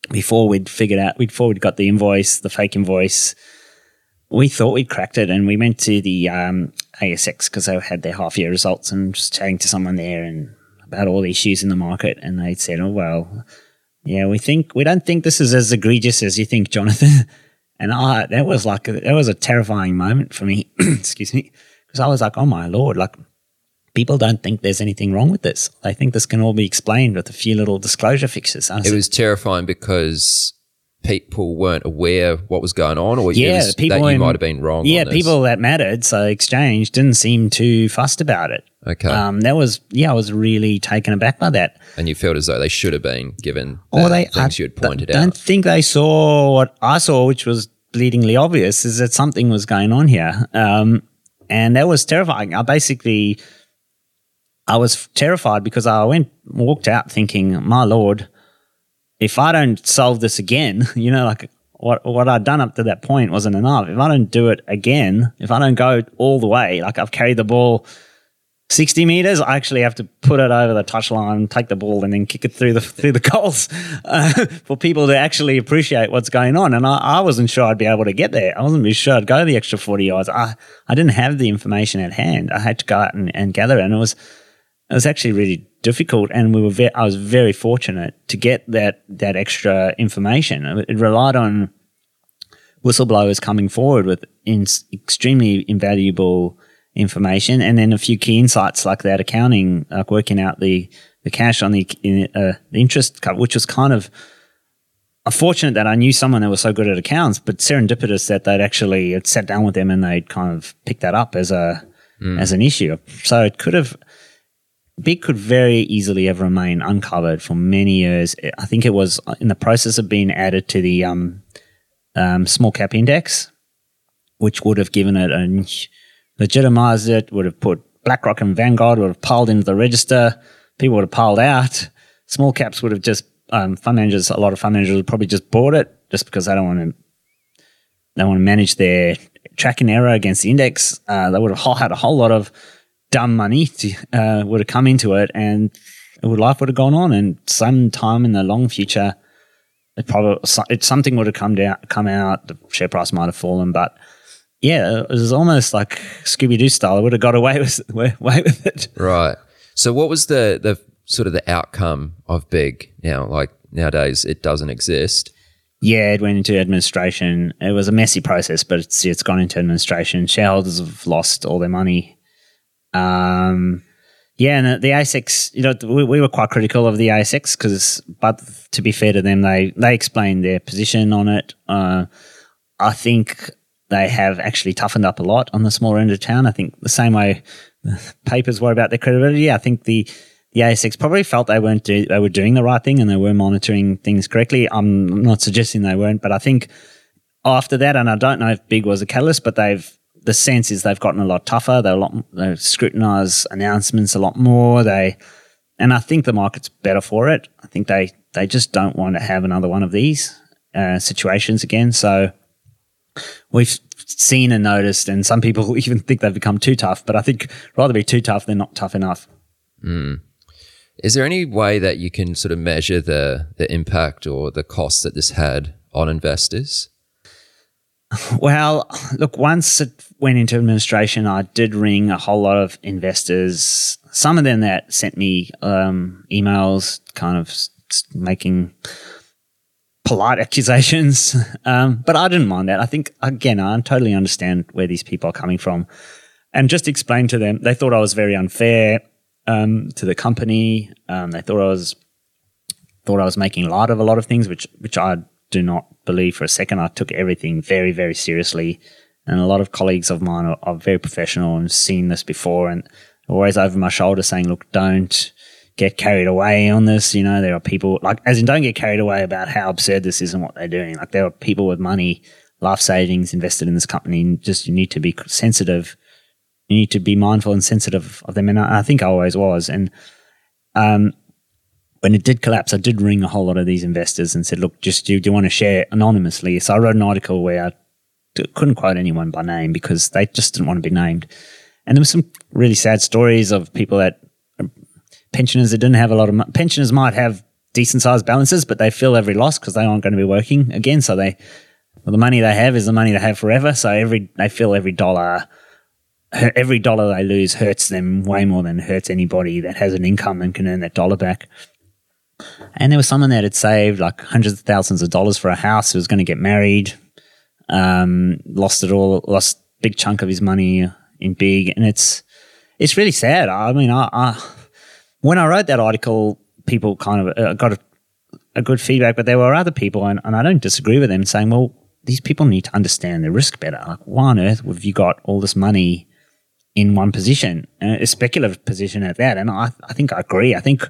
before we'd figured out, before we'd got the invoice, the fake invoice. We thought we'd cracked it, and we went to the um, A S X because they had their half year results, and just chatting to someone there and about all the issues in the market, and they said, "Oh well, yeah, we think we don't think this is as egregious as you think, Jonathan." And I, that was like a, that was a terrifying moment for me. Excuse me. Because I was like, oh my Lord, like people don't think there's anything wrong with this. They think this can all be explained with a few little disclosure fixes. It was like, terrifying because people weren't aware what was going on, or yeah, was, people that you might have been wrong. Yeah, on this. People that mattered, so Exchange, didn't seem too fussed about it. Okay. Um, that was, yeah, I was really taken aback by that. And you felt as though they should have been given or they, things I, you had pointed th- out. I don't think they saw what I saw, which was bleedingly obvious, is that something was going on here. Um And that was terrifying. I basically, I was terrified because I went, walked out thinking, my Lord, if I don't solve this again, you know, like what what I'd done up to that point wasn't enough. If I don't do it again, if I don't go all the way, like I've carried the ball sixty meters, I actually have to put it over the touchline, take the ball and then kick it through the through the goals uh, for people to actually appreciate what's going on. And I, I wasn't sure I'd be able to get there. I wasn't really sure I'd go the extra forty yards. I, I didn't have the information at hand. I had to go out and, and gather it. And it was it was actually really difficult. And we were ve- I was very fortunate to get that that extra information. It relied on whistleblowers coming forward with in, extremely invaluable information, and then a few key insights like that accounting, like working out the, the cash on the, uh, the interest cover, which was kind of fortunate that I knew someone that was so good at accounts, but serendipitous that they'd actually I'd sat down with them and they'd kind of picked that up as a mm. as an issue. So it could have Big could very easily have remained uncovered for many years. I think it was in the process of being added to the um, um, small cap index, which would have given it a legitimized it, would have put BlackRock and Vanguard would have piled into the register, people would have piled out, small caps would have just, um, fund managers, a lot of fund managers would probably just bought it just because they don't want to they want to manage their tracking error against the index. Uh, they would have had a whole lot of dumb money to, uh, would have come into it, and it would, life would have gone on, and sometime in the long future, it probably it, something would have come down, come out, the share price might have fallen, but yeah, it was almost like Scooby-Doo style. I would have got away with, away with it. Right. So what was the, the sort of the outcome of Big now? Like nowadays it doesn't exist. Yeah, it went into administration. It was a messy process, but it's it's gone into administration. Shareholders have lost all their money. Um, yeah, and the A S I Cs, you know, we, we were quite critical of the A S X because, but to be fair to them, they they explained their position on it. Uh, I think they have actually toughened up a lot on the smaller end of town. I think the same way the papers were about their credibility, I think the the A S X probably felt they weren't do, they were doing the right thing and they were monitoring things correctly. I'm not suggesting they weren't, but I think after that, and I don't know if Big was a catalyst, but they've the sense is they've gotten a lot tougher. They're a lot they scrutinise announcements a lot more. They and I think the market's better for it. I think they they just don't want to have another one of these uh, situations again. So we've seen and noticed, and some people even think they've become too tough. But I think rather be too tough than not tough enough. Mm. Is there any way that you can sort of measure the, the impact or the cost that this had on investors? Well, look, once it went into administration, I did ring a whole lot of investors, some of them that sent me um, emails kind of making polite accusations, um, but I didn't mind that. I think, again, I totally understand where these people are coming from and just explain to them. They thought I was very unfair Um, to the company, um, they thought I was thought I was making light of a lot of things, which which I do not believe for a second. I took everything very, very seriously, and a lot of colleagues of mine are, are very professional and seen this before, and always over my shoulder saying, "Look, don't get carried away on this." You know, there are people like, as in, don't get carried away about how absurd this is and what they're doing. Like, there are people with money, life savings invested in this company, and just you need to be sensitive. You need to be mindful and sensitive of them, and I, I think I always was. And um, when it did collapse, I did ring a whole lot of these investors and said, "Look, just do, do you want to share anonymously?" So I wrote an article where I d- couldn't quote anyone by name because they just didn't want to be named. And there were some really sad stories of people that pensioners that didn't have a lot of mo- pensioners might have decent sized balances, but they feel every loss because they aren't going to be working again. So they, well, the money they have is the money they have forever. So every they feel every dollar. Every dollar they lose hurts them way more than hurts anybody that has an income and can earn that dollar back. And there was someone that had saved like hundreds of thousands of dollars for a house who was going to get married, um, lost it all, lost a big chunk of his money in Big. And it's it's really sad. I mean, I, I when I wrote that article, people kind of uh, got a, a good feedback, but there were other people, and, and I don't disagree with them, saying, well, these people need to understand the risk better. Like, why on earth have you got all this money in one position, a speculative position at that? And I, I think I agree. I think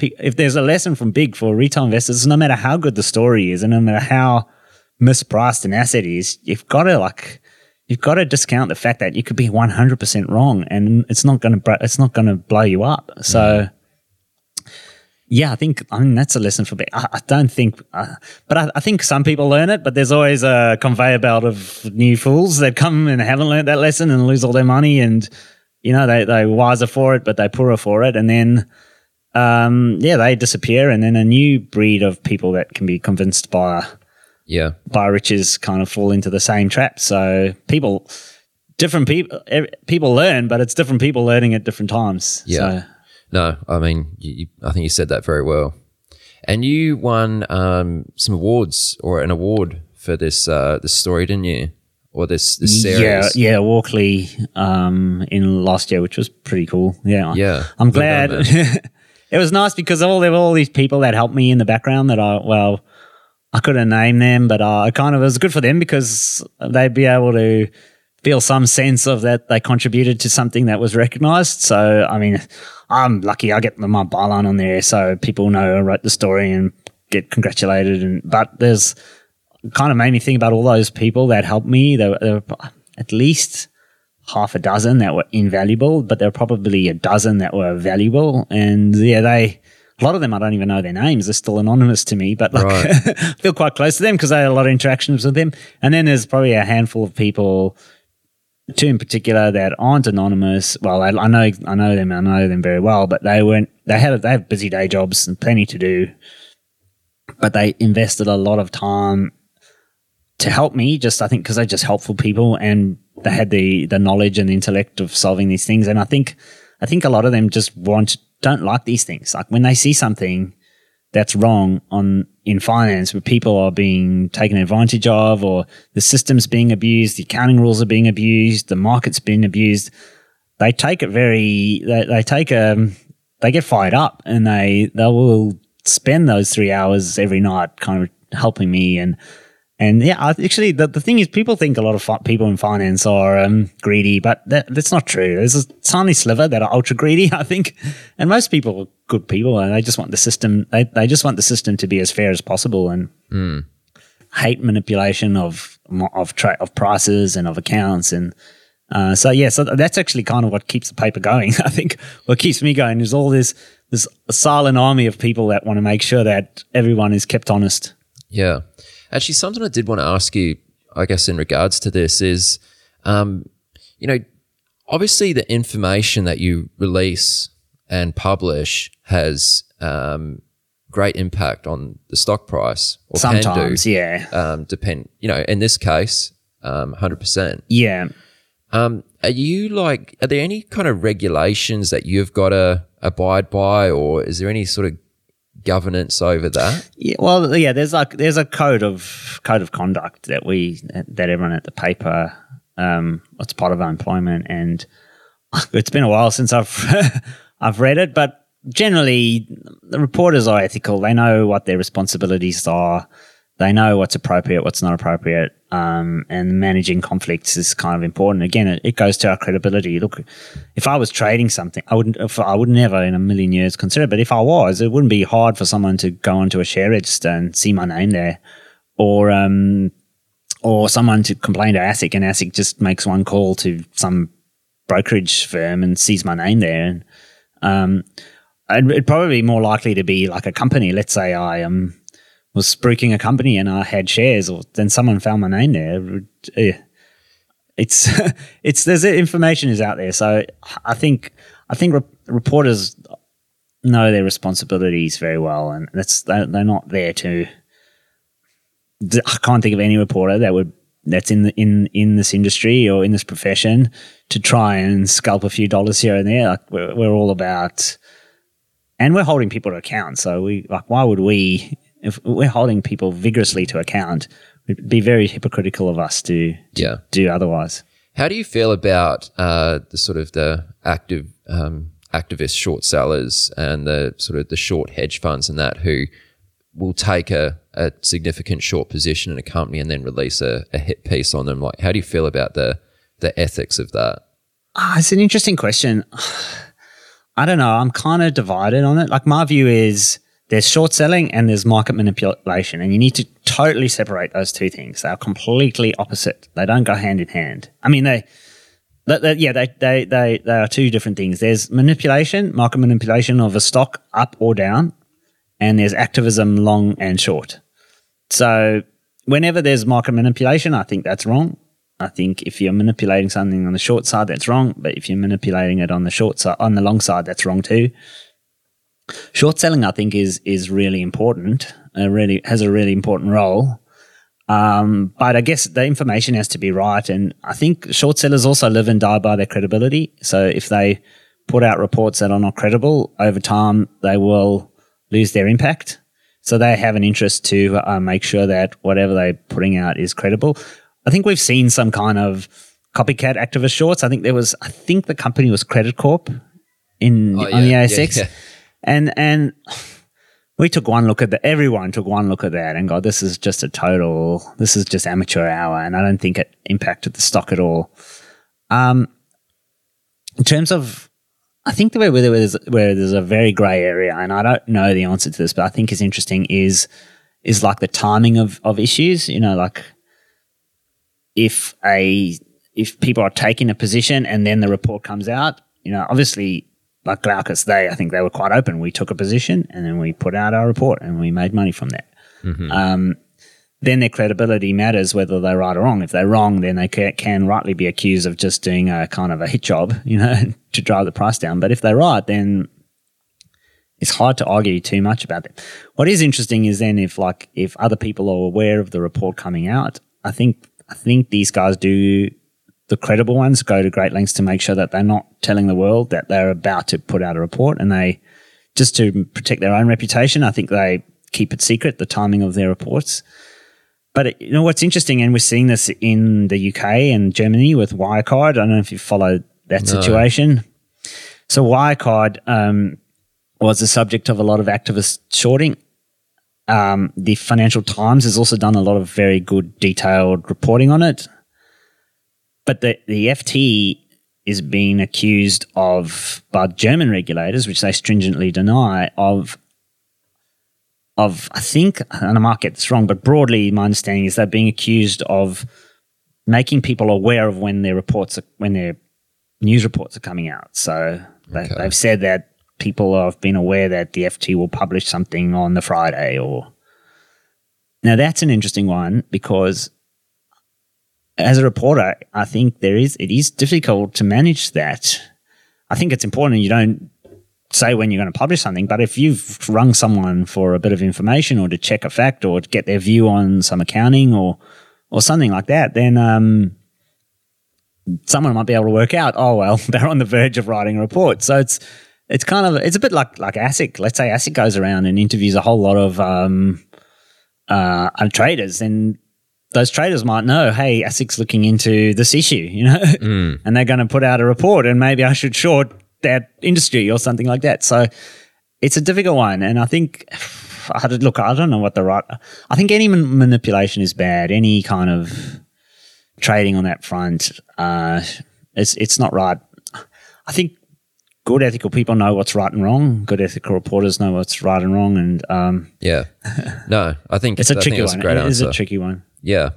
if there's a lesson from Big for retail investors, no matter how good the story is and no matter how mispriced an asset is, you've got to like, you've got to discount the fact that you could be one hundred percent wrong and it's not going to, it's not going to blow you up. So yeah. yeah, I think, I mean, that's a lesson for Big. I, I don't think, uh, but I, I think some people learn it, but there's always a conveyor belt of new fools that come and haven't learned that lesson and lose all their money and, you know, they, they're wiser for it, but they're poorer for it. And then, um, yeah, they disappear. And then a new breed of people that can be convinced by, yeah, by riches kind of fall into the same trap. So people, different people, people learn, but it's different people learning at different times. Yeah. So. No, I mean, you, I think you said that very well. And you won um, some awards or an award for this uh, this story, didn't you? Or this, this series? Yeah, yeah, Walkley um, in last year, which was pretty cool. Yeah, yeah. I'm glad. Well done, it was nice because all there were all these people that helped me in the background that I, well, I couldn't name them, but I kind of, it was good for them because they'd be able to feel some sense of that they contributed to something that was recognised. So, I mean, I'm lucky I get my byline on there so people know I wrote the story and get congratulated. And but there's kind of made me think about all those people that helped me. There were, there were at least half a dozen that were invaluable, but there were probably a dozen that were valuable. And, yeah, they a lot of them I don't even know their names. They're still anonymous to me, but like, right. I feel quite close to them because I had a lot of interactions with them. And then there's probably a handful of people – two in particular that aren't anonymous. Well, I, I know I know them. I know them very well, but they weren't. They had they have busy day jobs and plenty to do, but they invested a lot of time to help me. Just I think because they're just helpful people and they had the the knowledge and the intellect of solving these things. And I think I think a lot of them just want don't like these things. Like when they see something that's wrong on in finance where people are being taken advantage of, or the system's being abused, the accounting rules are being abused, the market's being abused, they take it very, they, they take a, they get fired up, and they, they will spend those three hours every night kind of helping me. And, and yeah, I, actually the, the thing is, people think a lot of fi- people in finance are um, greedy, but that, that's not true. There's a tiny sliver that are ultra greedy, I think. And most people are good people, and they just want the system, they, they just want the system to be as fair as possible, and mm. hate manipulation of, of, tra- of prices and of accounts. And, Uh, so yeah, so that's actually kind of what keeps the paper going. I think what keeps me going is all this this silent army of people that want to make sure that everyone is kept honest. Yeah, actually, something I did want to ask you, I guess, in regards to this is, um, you know, obviously the information that you release and publish has um, great impact on the stock price, or sometimes, can do, yeah, um, depend. You know, in this case, um, one hundred percent. Yeah. Um, are you like, are there any kind of regulations that you've got to abide by, or is there any sort of governance over that? Yeah, well, yeah, there's like, there's a code of code of conduct that we, that everyone at the paper, um, it's part of our employment, and it's been a while since I've, I've read it, but generally the reporters are ethical. They know what their responsibilities are. They know what's appropriate, what's not appropriate, um, and managing conflicts is kind of important. Again, it, it goes to our credibility. Look, if I was trading something, I wouldn't. If I would never in a million years consider it. But if I was, it wouldn't be hard for someone to go onto a share register and see my name there, or um, or someone to complain to ASIC, and ASIC just makes one call to some brokerage firm and sees my name there. And um, it'd probably be more likely to be like a company. Let's say I am. Um, was spruiking a company and I had shares, or then someone found my name there. It's it's there's information is out there, so I think I think re- reporters know their responsibilities very well, and that's they're not there to. I can't think of any reporter that would that's in the, in in this industry or in this profession to try and scalp a few dollars here and there. Like we're, we're all about, and we're holding people to account. So we like why would we? If we're holding people vigorously to account, it'd be very hypocritical of us to, to yeah. do otherwise. How do you feel about uh, the sort of the active um, activist short sellers and the sort of the short hedge funds and that, who will take a, a significant short position in a company and then release a, a hit piece on them? Like, how do you feel about the the ethics of that? Ah, oh, it's an interesting question. I don't know. I'm kind of divided on it. Like, my view is, there's short selling and there's market manipulation, and you need to totally separate those two things. They are completely opposite. They don't go hand in hand. I mean, they, they, they yeah, they, they, they, they are two different things. There's manipulation, market manipulation of a stock up or down, and there's activism long and short. So whenever there's market manipulation, I think that's wrong. I think if you're manipulating something on the short side, that's wrong. But if you're manipulating it on the short side, on the long side, that's wrong too. Short selling, I think, is is really important. It really has a really important role, um, but I guess the information has to be right. And I think short sellers also live and die by their credibility. So if they put out reports that are not credible, over time they will lose their impact. So they have an interest to uh, make sure that whatever they're putting out is credible. I think we've seen some kind of copycat activist shorts. I think there was, I think the company was Credit Corp in oh, yeah, on the A S X. Yeah, yeah. And and we took one look at that. Everyone took one look at that and go, this is just a total, this is just amateur hour. And I don't think it impacted the stock at all. Um, in terms of, I think the way where there's, where there's a very grey area, and I don't know the answer to this, but I think is interesting is is like the timing of, of issues. You know, like if a if people are taking a position and then the report comes out, you know, obviously. Like Glaucus, they I think they were quite open. We took a position and then we put out our report and we made money from that. Mm-hmm. Um, then their credibility matters whether they're right or wrong. If they're wrong, then they ca- can rightly be accused of just doing a kind of a hit job, you know, to drive the price down. But if they're right, then it's hard to argue too much about that. What is interesting is then if like if other people are aware of the report coming out, I think I think these guys do. The credible ones go to great lengths to make sure that they're not telling the world that they're about to put out a report, and they, just to protect their own reputation, I think they keep it secret, the timing of their reports. But it, you know what's interesting, and we're seeing this in the U K and Germany with Wirecard. I don't know if you followed that no. situation. So Wirecard um, was the subject of a lot of activist shorting. Um, the Financial Times has also done a lot of very good detailed reporting on it. But the, the F T is being accused of, by German regulators, which they stringently deny, of, of I think, and I might get this wrong, but broadly my understanding is they're being accused of making people aware of when their reports, are, when their news reports are coming out. So they, okay. they've said that people have been aware that the F T will publish something on the Friday or... Now, that's an interesting one because as a reporter, I think there is it is difficult to manage that. I think it's important you don't say when you're going to publish something, but if you've rung someone for a bit of information or to check a fact or to get their view on some accounting or or something like that, then um, someone might be able to work out, oh, well, they're on the verge of writing a report. So it's... It's kind of it's a bit like like ASIC. Let's say ASIC goes around and interviews a whole lot of um, uh, traders, and those traders might know, hey, ASIC's looking into this issue, you know, mm. and they're going to put out a report, and maybe I should short that industry or something like that. So it's a difficult one, and I think I look, I don't know what the right. I think any man- manipulation is bad. Any kind of trading on that front, uh, it's it's not right. I think. Good ethical people know what's right and wrong. Good ethical reporters know what's right and wrong. And um, yeah, no, I think it's a I tricky one. A it answer. Is a tricky one. Yeah,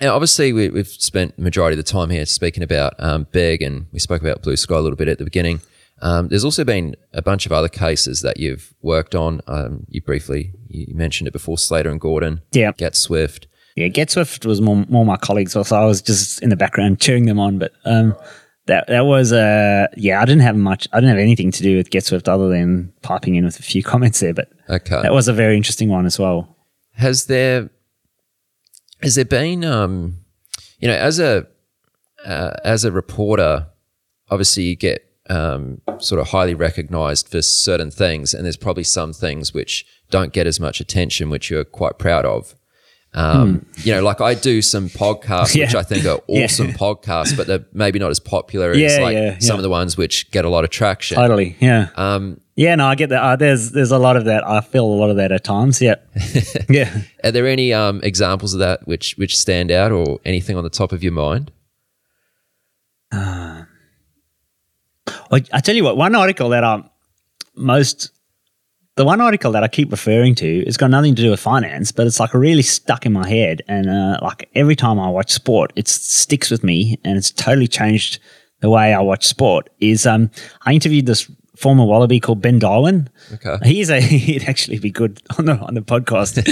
and obviously we, we've spent the majority of the time here speaking about um, Beg, and we spoke about Blue Sky a little bit at the beginning. Um, there's also been a bunch of other cases that you've worked on. Um, you briefly you mentioned it before: Slater and Gordon. Yeah, Get Swift. Yeah, Get Swift was more more my colleagues, so I was just in the background cheering them on, but. Um, That that was a uh, yeah. I didn't have much. I didn't have anything to do with GetSwift other than piping in with a few comments there. But okay. that was a very interesting one as well. Has there has there been um, you know, as a uh, as a reporter, obviously you get um, sort of highly recognised for certain things, and there's probably some things which don't get as much attention, which you're quite proud of. Um, mm. You know, like I do some podcasts, yeah. which I think are awesome yeah. podcasts, but they're maybe not as popular yeah, as like yeah, yeah. some of the ones which get a lot of traction. Totally, yeah. Um, yeah, no, I get that. Uh, there's there's a lot of that. I feel a lot of that at times, yeah. yeah. Are there any um, examples of that which, which stand out or anything on the top of your mind? Uh, I, I tell you what, one article that I'm most – The one article that I keep referring to has got nothing to do with finance, but it's like really stuck in my head. And uh, like every time I watch sport, it sticks with me and it's totally changed the way I watch sport. Is um, I interviewed this former Wallaby called Ben Darwin. Okay. He's a, he'd actually be good on the, on the podcast.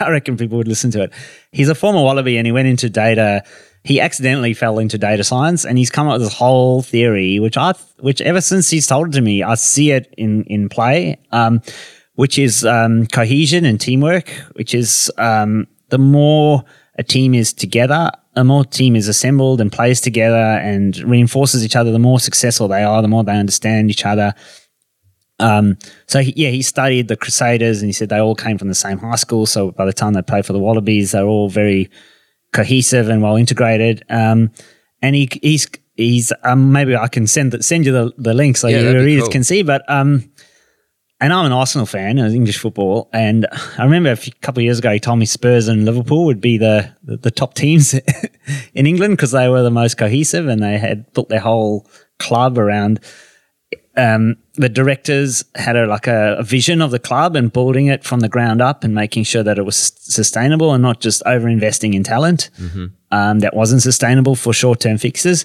I reckon people would listen to it. He's a former Wallaby and he went into data. He accidentally fell into data science and he's come up with this whole theory, which I, which ever since he's told it to me, I see it in, in play, um, which is um, cohesion and teamwork, which is um, the more a team is together, the more team is assembled and plays together and reinforces each other, the more successful they are, the more they understand each other. Um, so, he, yeah, he studied the Crusaders and he said they all came from the same high school. So, by the time they played for the Wallabies, they're all very cohesive and well integrated, um, and he, he's he's um, maybe I can send the, send you the, the link so yeah, your readers cool. can see. But um, and I'm an Arsenal fan of English football, and I remember a few, couple of years ago he told me Spurs and Liverpool would be the the, the top teams in England because they were the most cohesive and they had built their whole club around. Um, the directors had a, like a, a vision of the club and building it from the ground up and making sure that it was sustainable and not just over-investing in talent mm-hmm. um, that wasn't sustainable for short-term fixes.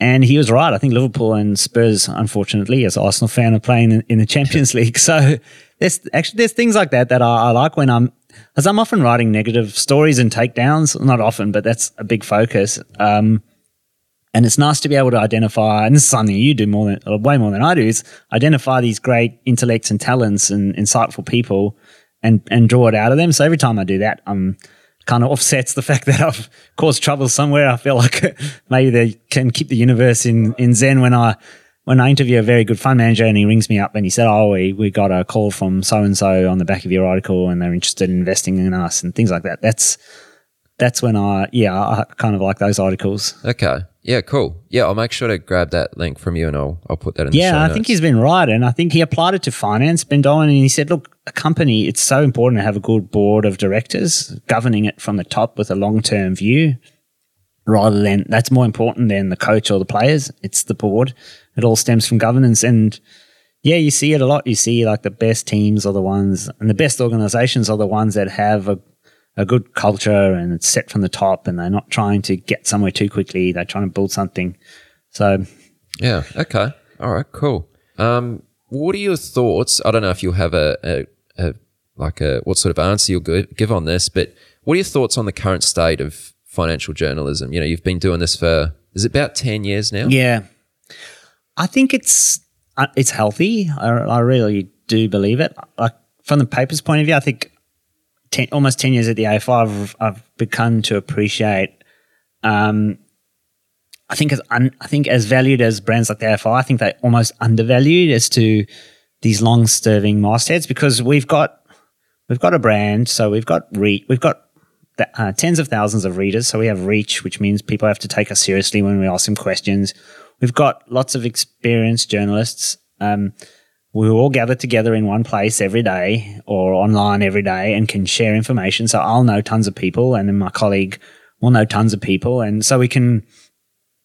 And he was right. I think Liverpool and Spurs, unfortunately, as an Arsenal fan, are playing in, in the Champions League. So there's actually there's things like that that I, I like when I'm – as I'm often writing negative stories and takedowns. Not often, but that's a big focus. Um And it's nice to be able to identify, and this is something you do more than, way more than I do, is identify these great intellects and talents and insightful people and, and draw it out of them. So every time I do that, um, kind of offsets the fact that I've caused trouble somewhere. I feel like maybe they can keep the universe in, in zen when I when I interview a very good fund manager and he rings me up and he said, oh, we, we got a call from so-and-so on the back of your article and they're interested in investing in us and things like that. That's that's when I, yeah, I kind of like those articles. Okay. Yeah, cool. Yeah, I'll make sure to grab that link from you and I'll I'll put that in the yeah, show notes. I think he's been right. And I think he applied it to finance, Bendon, and he said, look, a company, it's so important to have a good board of directors governing it from the top with a long-term view. Rather than that's more important than the coach or the players. It's the board. It all stems from governance. And yeah, you see it a lot. You see like the best teams are the ones and the best organizations are the ones that have a, a good culture and it's set from the top and they're not trying to get somewhere too quickly. They're trying to build something. So yeah. Okay. All right. Cool. Um, what are your thoughts? I don't know if you'll have a, a, a like a what sort of answer you'll give on this, but what are your thoughts on the current state of financial journalism? You know, you've been doing this for, is it about ten years now? Yeah. I think it's it's healthy. I, I really do believe it. Like from the paper's point of view, I think ten, almost ten years at the A F I, I've, I've begun to appreciate, um, I think as un, I think as valued as brands like the A F I, I think they're almost undervalued as to these long-serving mastheads because we've got, we've got a brand, so we've got re, we've got That, uh, tens of thousands of readers. So we have reach, which means people have to take us seriously when we ask them questions. We've got lots of experienced journalists. Um, we're all gathered together in one place every day or online every day and can share information. So I'll know tons of people and then my colleague will know tons of people. And so we can,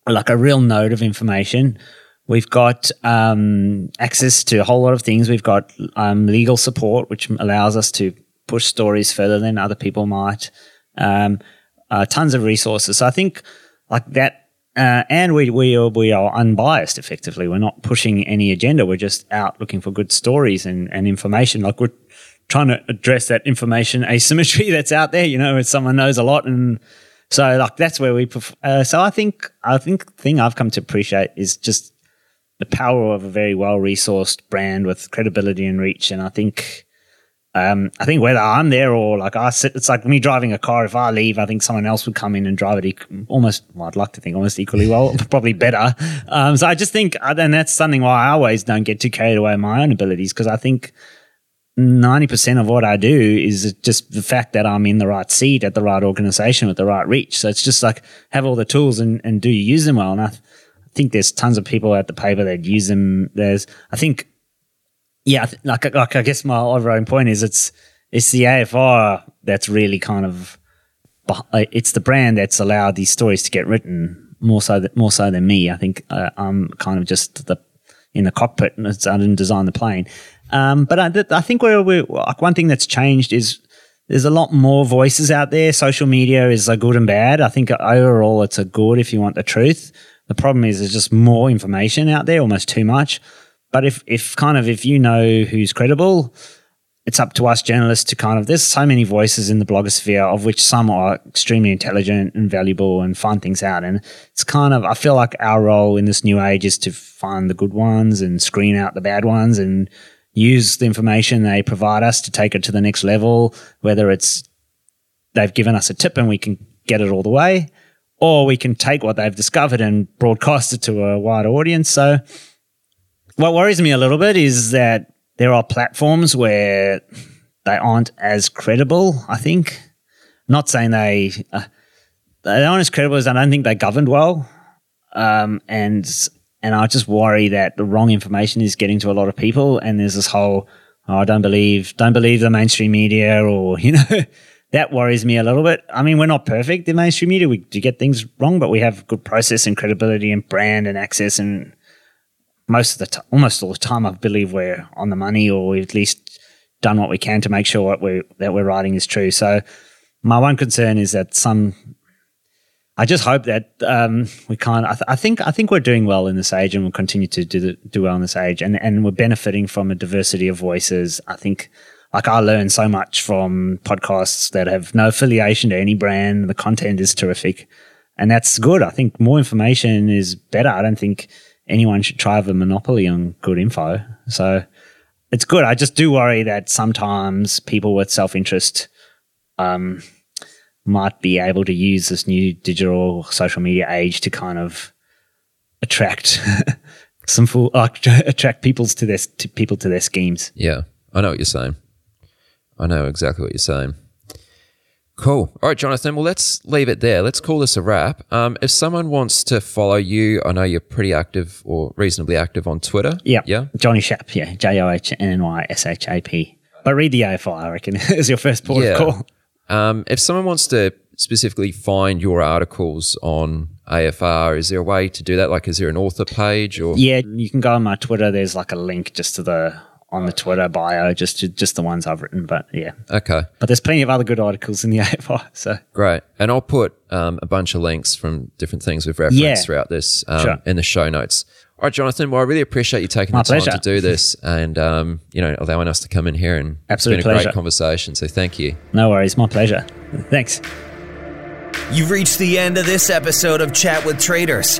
like a real node of information. We've got um, access to a whole lot of things. We've got um, legal support, which allows us to push stories further than other people might. Um, uh, tons of resources. So I think like that, uh, and we we are, we are unbiased. Effectively, we're not pushing any agenda. We're just out looking for good stories and, and information. Like we're trying to address that information asymmetry that's out there. You know, if someone knows a lot, and so like that's where we. Pref- uh, so I think I think the thing I've come to appreciate is just the power of a very well resourced brand with credibility and reach. And I think. Um, I think whether I'm there or like I sit, it's like me driving a car. If I leave, I think someone else would come in and drive it e- almost, well, I'd like to think almost equally well, probably better. Um, so I just think, and that's something why I always don't get too carried away in my own abilities because I think ninety percent of what I do is just the fact that I'm in the right seat at the right organization with the right reach. So it's just like have all the tools and, and do you use them well? And I, th- I think there's tons of people at the paper that use them. There's, I think, Yeah, like, like I guess my overriding point is it's it's the A F R that's really kind of it's the brand that's allowed these stories to get written more so that more so than me. I think uh, I'm kind of just the in the cockpit and it's, I didn't design the plane. Um, but I, I think where we like one thing that's changed is there's a lot more voices out there. Social media is a good and bad. I think overall it's a good if you want the truth. The problem is there's just more information out there, almost too much. But if, if kind of if you know who's credible, it's up to us journalists to kind of – there's so many voices in the blogosphere of which some are extremely intelligent and valuable and find things out. And it's kind of – I feel like our role in this new age is to find the good ones and screen out the bad ones and use the information they provide us to take it to the next level, whether it's they've given us a tip and we can get it all the way or we can take what they've discovered and broadcast it to a wider audience. So – what worries me a little bit is that there are platforms where they aren't as credible, I think. I'm not saying they, uh, they aren't as credible as I don't think they're governed well. Um, and and I just worry that the wrong information is getting to a lot of people and there's this whole, oh, I don't believe, don't believe the mainstream media or, you know, that worries me a little bit. I mean, we're not perfect in mainstream media. We do get things wrong, but we have good process and credibility and brand and access and, most of the t- almost all the time, I believe we're on the money, or we've at least done what we can to make sure what we that we're writing is true. So, my one concern is that some. I just hope that um, we can't. I, th- I think I think we're doing well in this age, and we'll continue to do the, do well in this age, and and we're benefiting from a diversity of voices. I think, like I learn so much from podcasts that have no affiliation to any brand. The content is terrific, and that's good. I think more information is better. I don't think. Anyone should try have a monopoly on good info. So it's good. I just do worry that sometimes people with self-interest um, might be able to use this new digital social media age to kind of attract sinful, uh, attract people's to their to people to their schemes. Yeah, I know what you're saying. I know exactly what you're saying. Cool. All right, Jonathan. Well, let's leave it there. Let's call this a wrap. Um, if someone wants to follow you, I know you're pretty active or reasonably active on Twitter. Yeah. Yeah. Johnny Shap. Yeah. J O H N N Y S H A P. But read the A F I, I reckon, is your first port yeah. of call. Um, if someone wants to specifically find your articles on A F R, is there a way to do that? Like, is there an author page? Or yeah, you can go on my Twitter. There's like a link just to the on the Twitter bio, just to, just the ones I've written. But yeah, okay. But there's plenty of other good articles in the A F R. So great, and I'll put um, a bunch of links from different things we've referenced yeah. throughout this um, sure. in the show notes. All right, Jonathan, well, I really appreciate you taking my the time pleasure. to do this and, um, you know, allowing us to come in here and Absolute it's been a pleasure. great conversation. So thank you. No worries. My pleasure. Thanks. You've reached the end of this episode of Chat with Traders,